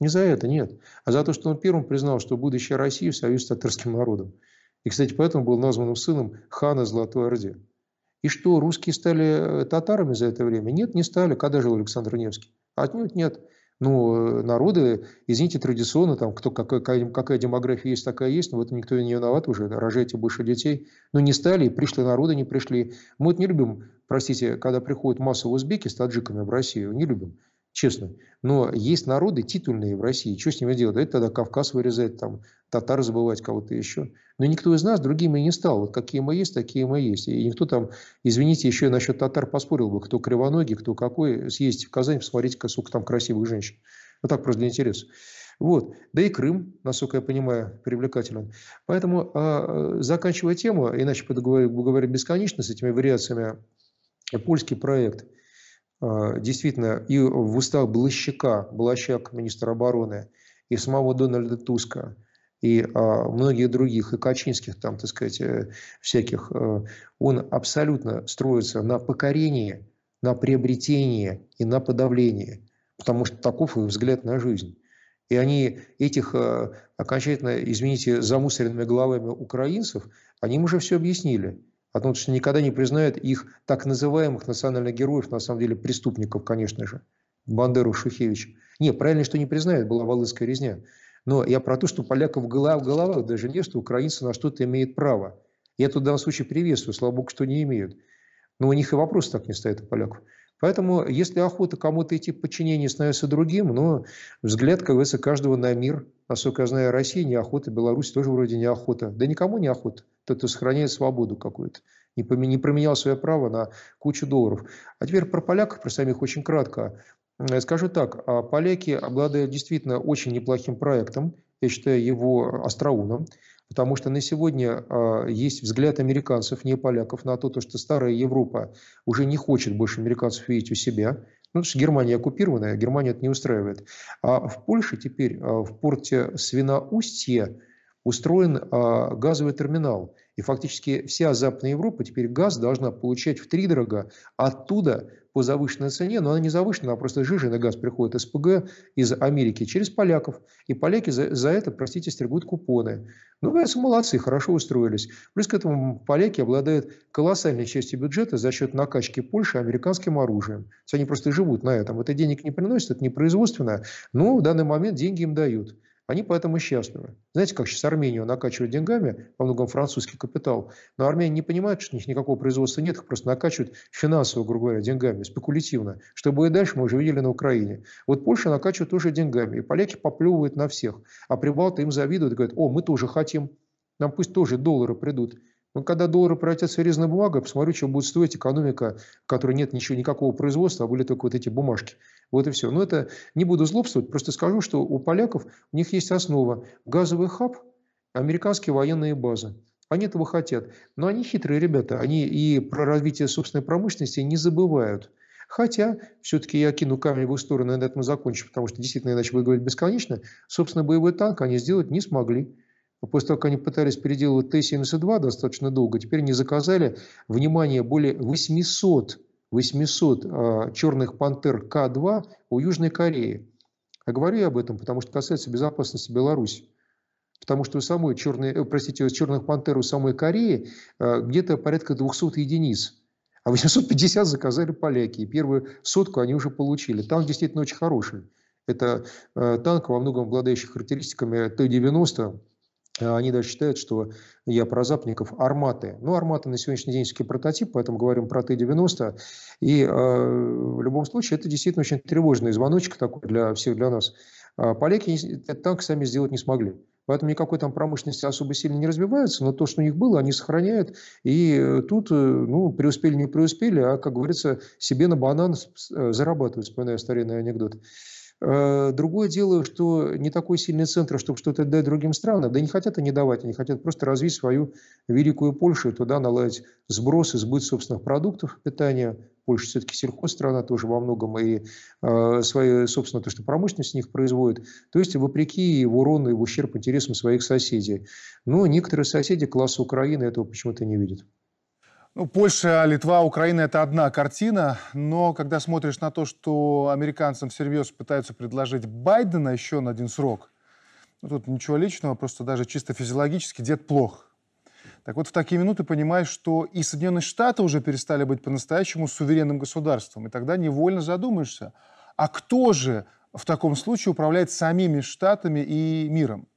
Не за это, нет. А за то, что он первым признал, что будущее России в союз с татарским народом. И, кстати, поэтому был названным сыном хана Золотой Орде. И что, русские стали татарами за это время? Нет, не стали. Когда жил Александр Невский? Отнюдь нет. Ну, народы, извините, традиционно, там, кто, какая, какая демография есть, такая есть, но в этом никто не виноват уже, рожайте больше детей. Но не стали, пришли народы, не пришли. Мы вот не любим, простите, когда приходят массово узбеки с таджиками в Россию, не любим. Честно. Но есть народы титульные в России. Что с ними делать? Давайте тогда Кавказ вырезать, там, татар забывать, кого-то еще. Но никто из нас другими не стал. Вот какие мы есть, такие мы есть. И никто там, извините, еще насчет татар поспорил бы, кто кривоногий, кто какой. Съездите в Казань, посмотрите, сколько там красивых женщин. Вот так просто для интереса. Вот. Да и Крым, насколько я понимаю, привлекателен. Поэтому, а, заканчивая тему, иначе буду говорить бесконечно с этими вариациями, польский проект. Действительно, и в устах Блащака, Блащак, министр обороны, и самого Дональда Туска, и а, многих других, и Качинских, там, так сказать, всяких, он абсолютно строится на покорении, на приобретении и на подавлении, потому что таков их взгляд на жизнь. И они этих а, окончательно, извините, замусоренными головами украинцев, они им уже все объяснили. Потому что никогда не признают их так называемых национальных героев, на самом деле преступников, конечно же, Бандеру, Шухевича. Не, правильно, что не признают, была Волынская резня. Но я про то, что поляков в голов, головах даже нет, что украинцы на что-то имеют право. Я тут в данном случае приветствую, слава богу, что не имеют. Но у них и вопрос так не стоит у поляков. Поэтому, если охота кому-то идти в подчинение становится другим, но взгляд, как говорится, каждого на мир. Насколько я знаю, Россия неохота, Беларусь тоже вроде неохота. Да никому неохота. кто-то сохраняет свободу какую-то, не, не променял свое право на кучу долларов. А теперь про поляков, про самих очень кратко. Скажу так, поляки обладают действительно очень неплохим проектом, я считаю его остроумным, потому что на сегодня есть взгляд американцев, не поляков, на то, что старая Европа уже не хочет больше американцев видеть у себя. Ну, потому что Германия оккупированная, Германия это не устраивает. А в Польше теперь в порте Свинаустье устроен газовый терминал. И фактически вся Западная Европа теперь газ должна получать втридорога оттуда по завышенной цене. Но она не завышена, а просто жиженый газ приходит эс пэ гэ из Америки через поляков. И поляки за, за это, простите, стригут купоны. Ну, конечно, молодцы, хорошо устроились. Плюс к этому поляки обладают колоссальной частью бюджета за счет накачки Польши американским оружием. То есть они просто живут на этом. Это денег не приносит, это не производственно. Но в данный момент деньги им дают. Они поэтому счастливы. Знаете, как сейчас Армению накачивают деньгами, во многом французский капитал, но армяне не понимают, что у них никакого производства нет, их просто накачивают финансово, грубо говоря, деньгами, спекулятивно. Что будет дальше, мы уже видели на Украине. Вот Польша накачивает тоже деньгами, и поляки поплевывают на всех. А прибалты им завидуют, говорят, о, мы тоже хотим, нам пусть тоже доллары придут. Но когда доллары превратятся в резную бумагу, посмотрю, что будет стоить экономика, в которой нет ничего, никакого производства, а были только вот эти бумажки. Вот и все. Но это не буду злобствовать, просто скажу, что у поляков, у них есть основа. Газовый хаб, американские военные базы. Они этого хотят. Но они хитрые ребята. Они и про развитие собственной промышленности не забывают. Хотя, все-таки я кину камень в их сторону, и на этом закончу, потому что действительно иначе буду говорить бесконечно. Собственно, боевой танк они сделать не смогли. После того, как они пытались переделывать тэ семьдесят два достаточно долго, теперь они заказали, внимание, более восьмисот, восьмисот э, черных пантер ка два у Южной Кореи. А говорю я об этом, потому что касается безопасности Беларуси. Потому что у самой черной, э, простите, у черных пантер у самой Кореи э, где-то порядка двухсот единиц. А восемьсот пятьдесят заказали поляки. И первую сотку они уже получили. Танк действительно очень хороший. Это э, танк, во многом обладающий характеристиками тэ девяносто. Они даже считают, что я про западников арматы. Ну, арматы на сегодняшний день все-таки прототип, поэтому говорим про тэ девяносто. И э, в любом случае это действительно очень тревожный звоночек такой для всех, для нас. Поляки этот танк сами сделать не смогли. Поэтому никакой там промышленности особо сильно не развивается, но то, что у них было, они сохраняют. И тут, ну, преуспели, не преуспели, а, как говорится, себе на банан зарабатывают, вспоминаю старинный анекдот. Другое дело, что не такой сильный центр, чтобы что-то дать другим странам, да не хотят они давать, они хотят просто развить свою великую Польшу, туда наладить сброс, избыт собственных продуктов питания. Польша все-таки сельхозстрана тоже во многом, и э, свое, собственно, то, что промышленность в них производит, то есть вопреки в урон и в ущерб интересам своих соседей. Но некоторые соседи класса Украины этого почему-то не видят. Польша, Литва, Украина – это одна картина, но когда смотришь на то, что американцам всерьез пытаются предложить Байдена еще на один срок, ну, тут ничего личного, просто даже чисто физиологически дед плох. Так вот, в такие минуты понимаешь, что и Соединенные Штаты уже перестали быть по-настоящему суверенным государством, и тогда невольно задумаешься, а кто же в таком случае управляет самими Штатами и миром?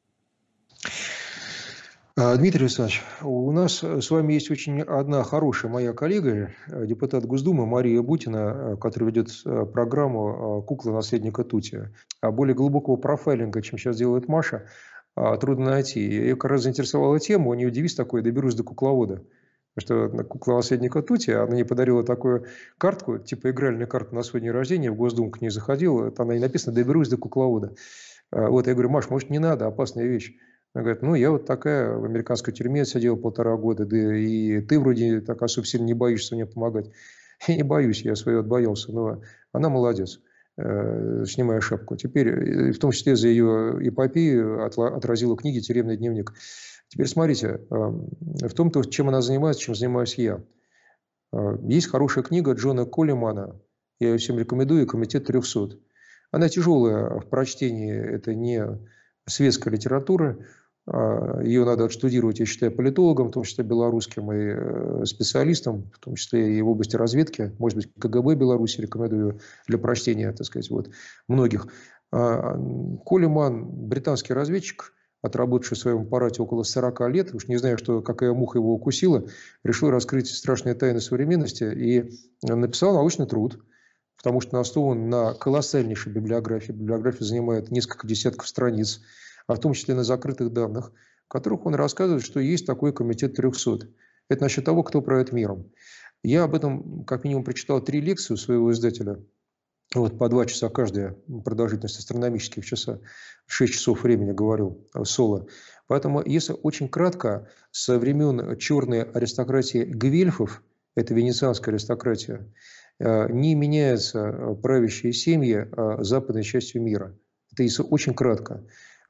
Дмитрий Александрович, у нас с вами есть очень одна хорошая моя коллега, депутат Госдумы Мария Бутина, которая ведет программу «Кукла наследника Тути». А более глубокого профайлинга, чем сейчас делает Маша, трудно найти. Ее как раз заинтересовала тема, у нее девиз такой «Доберусь до кукловода». Потому что «Кукла наследника Тути», она мне подарила такую картку, типа игральную карту на свой день рождения, в Госдуму к ней заходила, это она и написано «Доберусь до кукловода». Вот я говорю, Маш, может, не надо, опасная вещь. Она говорит, ну, я вот такая, в американской тюрьме сидела полтора года, да и ты вроде так особо сильно не боишься мне помогать. Я не боюсь, я свое отбоялся, но она молодец, снимая шапку. Теперь, в том числе за ее эпопею, отразила книги «Тюремный дневник». Теперь смотрите, в том, чем она занимается, чем занимаюсь я. Есть хорошая книга Джона Коллимана, я ее всем рекомендую, «Комитет триста». Она тяжелая в прочтении, это не светская литература. Ее надо отштудировать, я считаю, политологом, в том числе белорусским, и специалистом, в том числе и в области разведки. Может быть, ка гэ бэ Беларуси рекомендую для прочтения, так сказать, вот, многих. Коллиман – британский разведчик, отработавший в своем аппарате около сорока лет. Уж не знаю, что, какая муха его укусила. Решил раскрыть страшные тайны современности и написал научный труд. Потому что основан на колоссальнейшей библиографии. Библиография занимает несколько десятков страниц, а в том числе на закрытых данных, в которых он рассказывает, что есть такой комитет триста. Это насчет того, кто правит миром. Я об этом как минимум прочитал три лекции у своего издателя. Вот по два часа каждая, продолжительность астрономических часа, шесть часов времени говорил соло. Поэтому, если очень кратко, со времен черной аристократии гвельфов, это венецианская аристократия, не меняются правящие семьи западной частью мира. Это если очень кратко.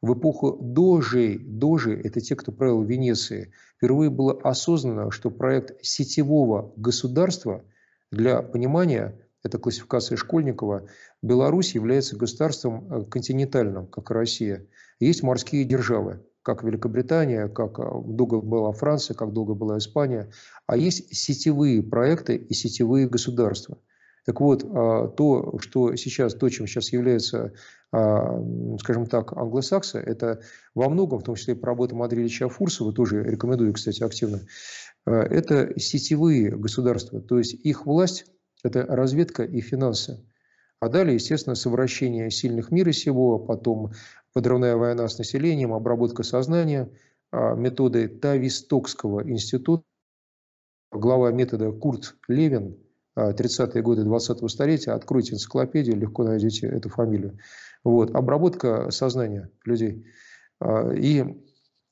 В эпоху дожей, дожи – это те, кто правил Венеции, впервые было осознано, что проект сетевого государства, для понимания, это классификация Школьникова, Беларусь является государством континентальным, как и Россия. Есть морские державы, как Великобритания, как долго была Франция, как долго была Испания. А есть сетевые проекты и сетевые государства. Так вот, то, что сейчас, то, чем сейчас является, скажем так, англосаксы, это во многом, в том числе и по работам Андрея Ильича Фурсова, тоже рекомендую, кстати, активно, это сетевые государства, то есть их власть – это разведка и финансы. А далее, естественно, совращение сильных мира сего, потом подрывная война с населением, обработка сознания, методы Тавистокского института, глава метода Курт Левин, тридцатые годы двадцатого столетия, откройте энциклопедию, легко найдете эту фамилию. Вот. Обработка сознания людей. И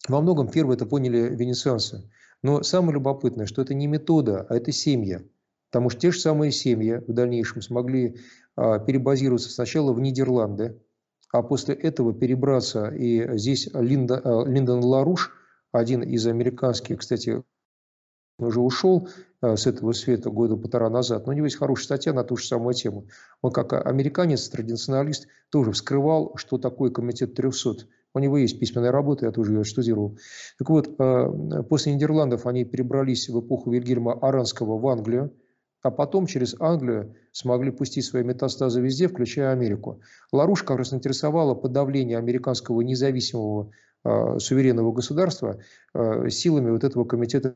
во многом первое это поняли венецианцы. Но самое любопытное, что это не метода, а это семья. Потому что те же самые семьи в дальнейшем смогли перебазироваться сначала в Нидерланды, а после этого перебраться. И здесь Линда, Линдон Ларуш, один из американских, кстати, он уже ушел с этого света года полтора назад, но у него есть хорошая статья на ту же самую тему. Он как американец, традиционалист, тоже вскрывал, что такое комитет триста. У него есть письменная работа, я тоже ее штудировал. Так вот, после Нидерландов они перебрались в эпоху Вильгельма Аранского в Англию, а потом через Англию смогли пустить свои метастазы везде, включая Америку. Ларуш как раз интересовало подавление американского независимого суверенного государства силами вот этого комитета.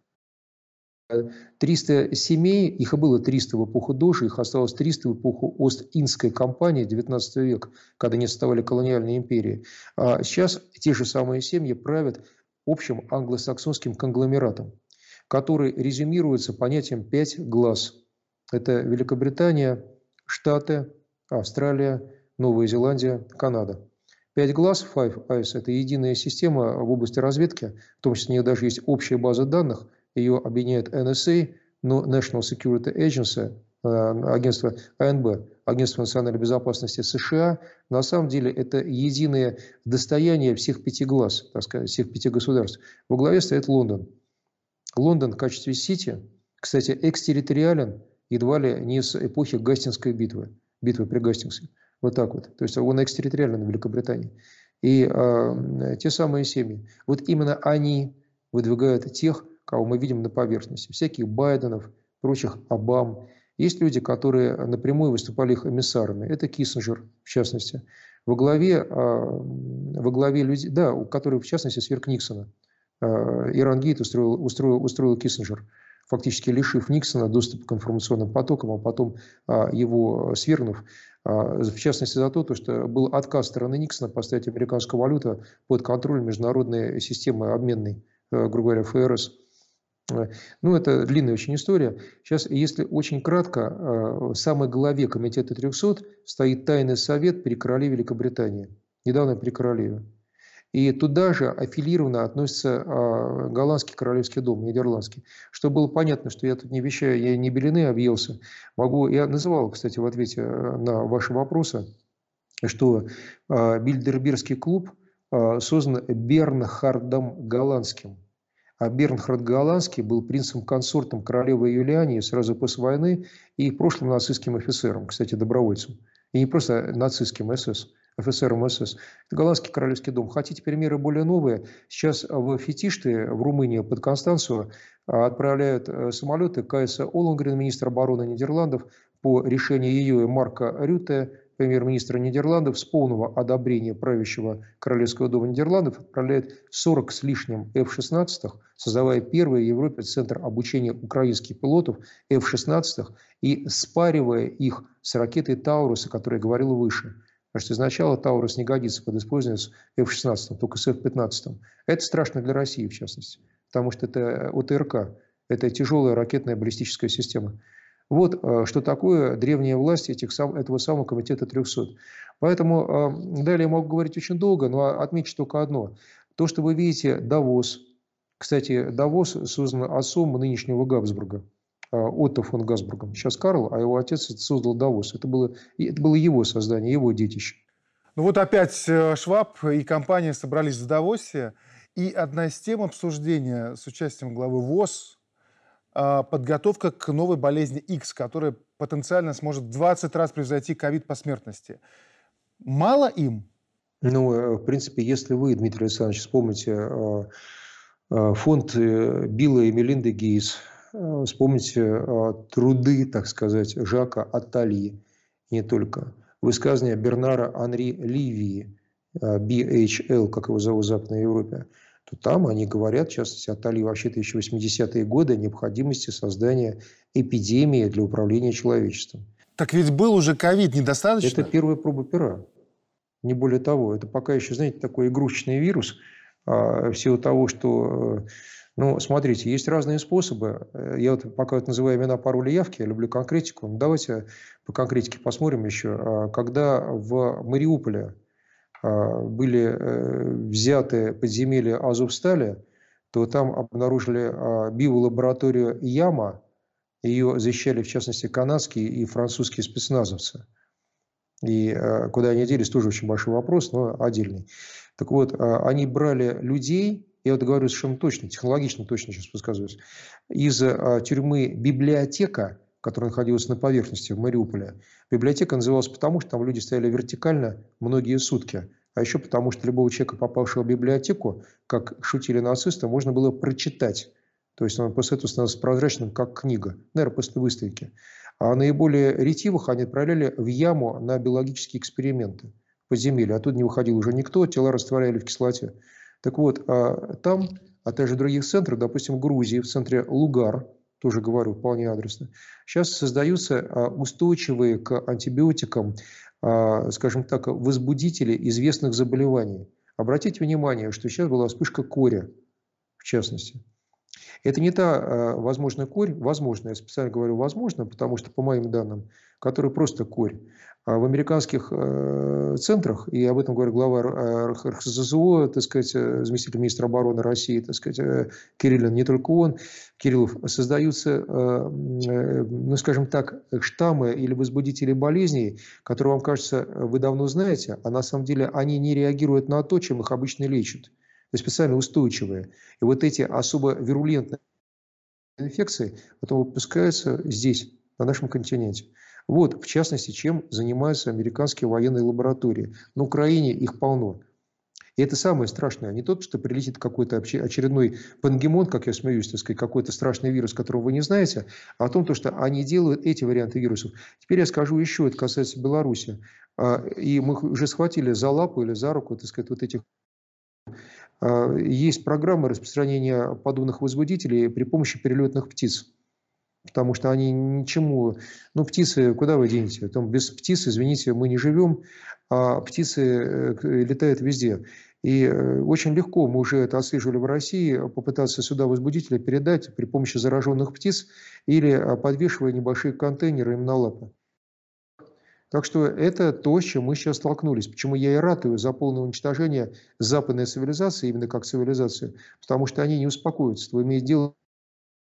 триста семей, их и было триста в эпоху Дожи, их осталось триста в эпоху Ост-Индской компании девятнадцатый век, когда не составали колониальные империи. А сейчас те же самые семьи правят общим англосаксонским конгломератом, который резюмируется понятием «пять глаз». Это Великобритания, Штаты, Австралия, Новая Зеландия, Канада. Пять глаз, Five Eyes, это единая система в области разведки, в том числе у них даже есть общая база данных. Ее объединяет эн эс а, но National Security Agency, агентство а эн бэ, агентство национальной безопасности США. На самом деле это единое достояние всех пяти глаз, так сказать, всех пяти государств. Во главе стоит Лондон. Лондон в качестве сити, кстати, экстерриториален едва ли не с эпохи Гастингской битвы, битвы при Гастингсе. Вот так вот. То есть он экстерриториален в Великобритании. И э, те самые семьи. Вот именно они выдвигают тех, кого мы видим на поверхности, всяких Байденов, прочих Обам. Есть люди, которые напрямую выступали их эмиссарами. Это Киссинджер, в частности, во главе, во главе людей, да, который, в частности, сверх Никсона. Иран-гейт устроил, устроил, устроил Киссинджер, фактически лишив Никсона доступа к информационным потокам, а потом его свергнув, в частности, за то, что был отказ стороны Никсона поставить американскую валюту под контроль международной системы обменной, грубо говоря, эф эр эс. Ну, это длинная очень история. Сейчас, если очень кратко, в самой главе комитета триста стоит тайный совет при короле Великобритании, недавно при королеве. И туда же аффилированно относится голландский королевский дом, нидерландский. Чтобы было понятно, что я тут не вещаю, я не белины объелся. Могу, я называл, кстати, в ответе на ваши вопросы, что Бильдербергский клуб создан Бернхардом Голландским. А Бернхард Голландский был принцем-консортом королевы Юлиании сразу после войны и прошлым нацистским офицером, кстати, добровольцем. И не просто нацистским СС, офицером СС. Это голландский королевский дом. Хотите примеры более новые? Сейчас в Фетиште, в Румынии, под Констанцию отправляют самолеты Кайса Оллонгрен, министра обороны Нидерландов, по решению ее и Марка Рюте, премьер-министра Нидерландов, с полного одобрения правящего королевского дома Нидерландов отправляет сорок с лишним эф шестнадцать, создавая первый в Европе центр обучения украинских пилотов эф шестнадцать и спаривая их с ракетой Тауруса, о которой я говорил выше. Значит, изначально Таурус не годится под использование эф шестнадцать, только с эф пятнадцать. Это страшно для России, в частности, потому что это о тэ эр ка, это тяжелая ракетная баллистическая система. Вот что такое древняя власть этих сам, этого самого Комитета триста. Поэтому далее я могу говорить очень долго, но отмечу только одно. То, что вы видите, Давос. Кстати, Давос создан отцом нынешнего Габсбурга, Отто фон Габсбургом. Сейчас Карл, а его отец создал Давос. Это было, это было его создание, его детище. Ну вот опять Шваб и компания собрались в Давосе. И одна из тем обсуждения с участием главы ВОЗ – подготовка к новой болезни Икс, которая потенциально сможет в двадцать раз превзойти ковид по смертности. Мало им? Ну, в принципе, если вы, Дмитрий Александрович, вспомните фонд Билла и Мелинды Гейтс, вспомните труды, так сказать, Жака Аттали, не только, высказывания Бернара Анри Ливии, би эйч эл, как его зовут в Западной Европе, то там они говорят, в частности, Аттали вообще-то еще восьмидесятые годы, о необходимости создания эпидемии для управления человечеством. Так ведь был уже ковид, недостаточно? Это первая проба пера. Не более того. Это пока еще, знаете, такой игрушечный вирус. А, в силу того, что... Ну, смотрите, есть разные способы. Я вот пока вот называю имена, пароли, явки. Я люблю конкретику. Но давайте по конкретике посмотрим еще. Когда в Мариуполе были взяты подземелья Азовстали, то там обнаружили биолабораторию Яма. Ее защищали, в частности, канадские и французские спецназовцы. И куда они делись, тоже очень большой вопрос, но отдельный. Так вот, они брали людей, я вот говорю совершенно точно, технологично точно сейчас подсказываюсь, из тюрьмы библиотека, которая находилась на поверхности в Мариуполе. Библиотека называлась потому, что там люди стояли вертикально многие сутки. А еще потому, что любого человека, попавшего в библиотеку, как шутили нацисты, можно было прочитать. То есть он после этого становился прозрачным, как книга. Наверное, после выставки. А наиболее ретивых они отправляли в яму на биологические эксперименты в подземелье. Оттуда не выходил уже никто, тела растворяли в кислоте. Так вот, а там, а также в других центрах, допустим, в Грузии, в центре Лугар, тоже говорю вполне адресно, сейчас создаются устойчивые к антибиотикам, скажем так, возбудители известных заболеваний. Обратите внимание, что сейчас была вспышка кори, в частности. Это не та возможная корь, возможно, я специально говорю возможно, потому что, по моим данным, которая просто корь. В американских центрах, и об этом говорит глава эр ха зэ зэ о, так сказать, заместитель министра обороны России, так сказать, Кириллин, не только он, Кириллов, создаются, ну, скажем так, штаммы или возбудители болезней, которые вам кажется, вы давно знаете, а на самом деле они не реагируют на то, чем их обычно лечат. То есть специально устойчивые. И вот эти особо вирулентные инфекции потом выпускаются здесь, на нашем континенте. Вот, в частности, чем занимаются американские военные лаборатории. На Украине их полно. И это самое страшное. Не тот, что прилетит какой-то очередной пангемон, как я смеюсь, так сказать, какой-то страшный вирус, которого вы не знаете, а о том, что они делают эти варианты вирусов. Теперь я скажу еще, это касается Беларуси. И мы уже схватили за лапу или за руку, так сказать, вот этих... Есть программа распространения подобных возбудителей при помощи перелетных птиц. Потому что они ничему... Ну, птицы, куда вы денете? Там без птиц, извините, мы не живем, а птицы летают везде. И очень легко, мы уже это отслеживали в России, попытаться сюда возбудителя передать при помощи зараженных птиц или подвешивая небольшие контейнеры им на лапы. Так что это то, с чем мы сейчас столкнулись. Почему я и ратую за полное уничтожение западной цивилизации, именно как цивилизации, потому что они не успокоятся. Вы имеете дело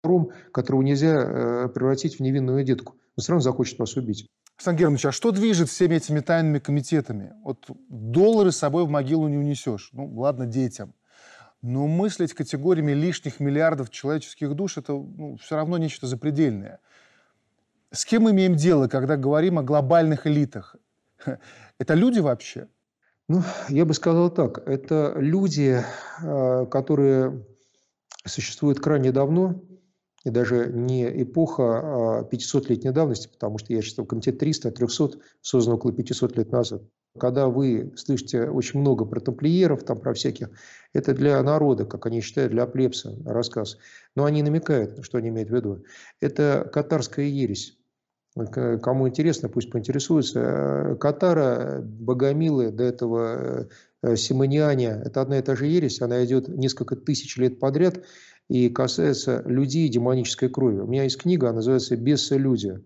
с вором, которого нельзя превратить в невинную детку. Он все равно захочет вас убить. Александр Германович, а что движет всеми этими тайными комитетами? Вот доллары с собой в могилу не унесешь. Ну, ладно, детям. Но мыслить категориями лишних миллиардов человеческих душ – это, ну, все равно нечто запредельное. С кем мы имеем дело, когда говорим о глобальных элитах? Это люди вообще? Ну, я бы сказал так. Это люди, которые существуют крайне давно, и даже не эпоха пятисотлетней давности, потому что я считаю, комитет триста, триста создан около пятисот лет назад. Когда вы слышите очень много про тамплиеров, там, про всяких, это для народа, как они считают, для плебса рассказ. Но они намекают, что они имеют в виду. Это катарская ересь. Кому интересно, пусть поинтересуются. Катара, Богомилы, до этого Симониане. Это одна и та же ересь. Она идет несколько тысяч лет подряд и касается людей демонической крови. У меня есть книга, она называется «Бессолюдие».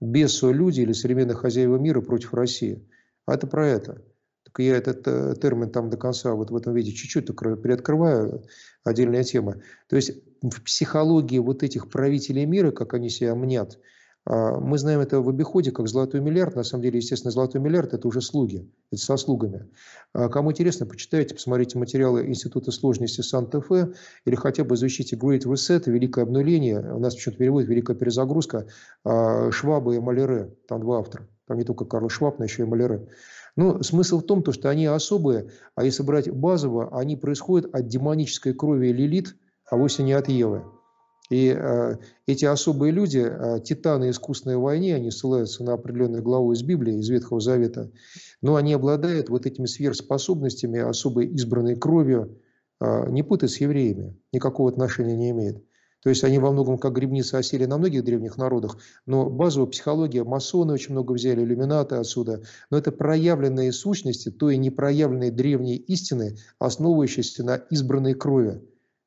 «Бессолюдие» или «Современные хозяева мира против России». А это про это. Так я этот термин там до конца вот в этом виде чуть-чуть приоткрываю, отдельная тема. То есть в психологии вот этих правителей мира, как они себя мнят, мы знаем это в обиходе как золотой миллиард. На самом деле, естественно, золотой миллиард – это уже слуги, это со слугами. Кому интересно, почитайте, посмотрите материалы Института сложности Санта-Фе или хотя бы изучите Great Reset, Великое обнуление. У нас почему-то переводят «Великая перезагрузка», Шваба и Маллере. Там два автора. Там не только Карл Шваб, но еще и Маллере. Но смысл в том, что они особые, а если брать базово, они происходят от демонической крови Лилит, а вовсе не от Евы. И э, эти особые люди, э, титаны искусной войны, они ссылаются на определенную главу из Библии, из Ветхого Завета, но они обладают вот этими сверхспособностями, особой избранной кровью, э, не путать с евреями, никакого отношения не имеет. То есть они во многом как гребницы осели на многих древних народах, но базовая психология, масоны очень много взяли, иллюминаты отсюда, но это проявленные сущности, то и непроявленные древние истины, основывающиеся на избранной крови,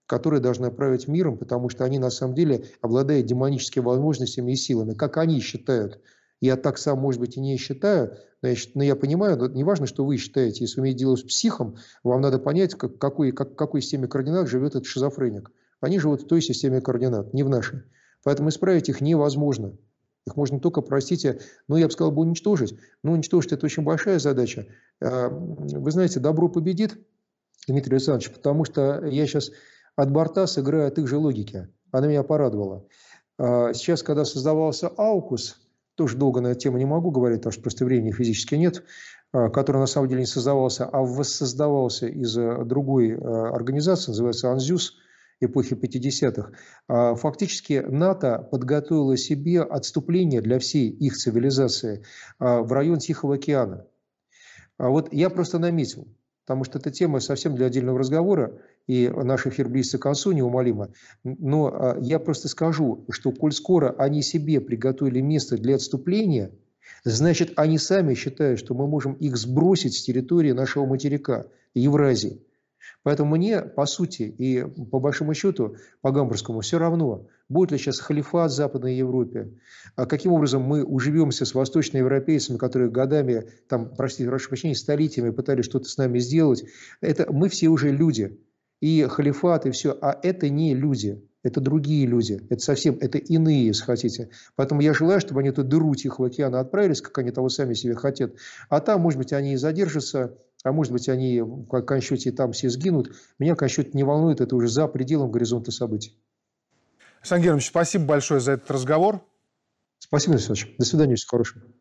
которые должны править миром, потому что они на самом деле обладают демоническими возможностями и силами, как они считают. Я так сам, может быть, и не считаю, но я, но я понимаю, но не важно, что вы считаете. Если вы имеете дело с психом, вам надо понять, как, какой, как, какой системе координат живет этот шизофреник. Они живут в той системе координат, не в нашей. Поэтому исправить их невозможно. Их можно только, простите, ну, я бы сказал бы, уничтожить. Но уничтожить – это очень большая задача. Вы знаете, добро победит, Дмитрий Александрович, потому что я сейчас... От борта сыграю от их же логики. Она меня порадовала. Сейчас, когда создавался Аукус, тоже долго на эту тему не могу говорить, потому что просто времени физически нет, который на самом деле не создавался, а воссоздавался из другой организации, называется «Анзюс», эпохи пятидесятых. Фактически НАТО подготовило себе отступление для всей их цивилизации в район Тихого океана. Вот я просто наметил, потому что эта тема совсем для отдельного разговора, и наш эфир близится к концу, неумолимо. Но я просто скажу, что коль скоро они себе приготовили место для отступления, значит, они сами считают, что мы можем их сбросить с территории нашего материка, Евразии. Поэтому мне, по сути, и по большому счету, по гамбургскому, все равно, будет ли сейчас халифат в Западной Европе, каким образом мы уживемся с восточноевропейцами, которые годами, там, простите, прошу прощения, столетиями пытались что-то с нами сделать. Это мы все уже люди. И халифат, и все. А это не люди. Это другие люди. Это совсем, это иные, если хотите. Поэтому я желаю, чтобы они эту дыру Тихого океана отправились, как они того сами себе хотят. А там, может быть, они и задержатся, а может быть, они в конечном там все сгинут. Меня, конечно, не волнует, это уже за пределом горизонта событий. Александр Георгиевич, спасибо большое за этот разговор. Спасибо, Александр Ильич. До свидания, всего хорошего.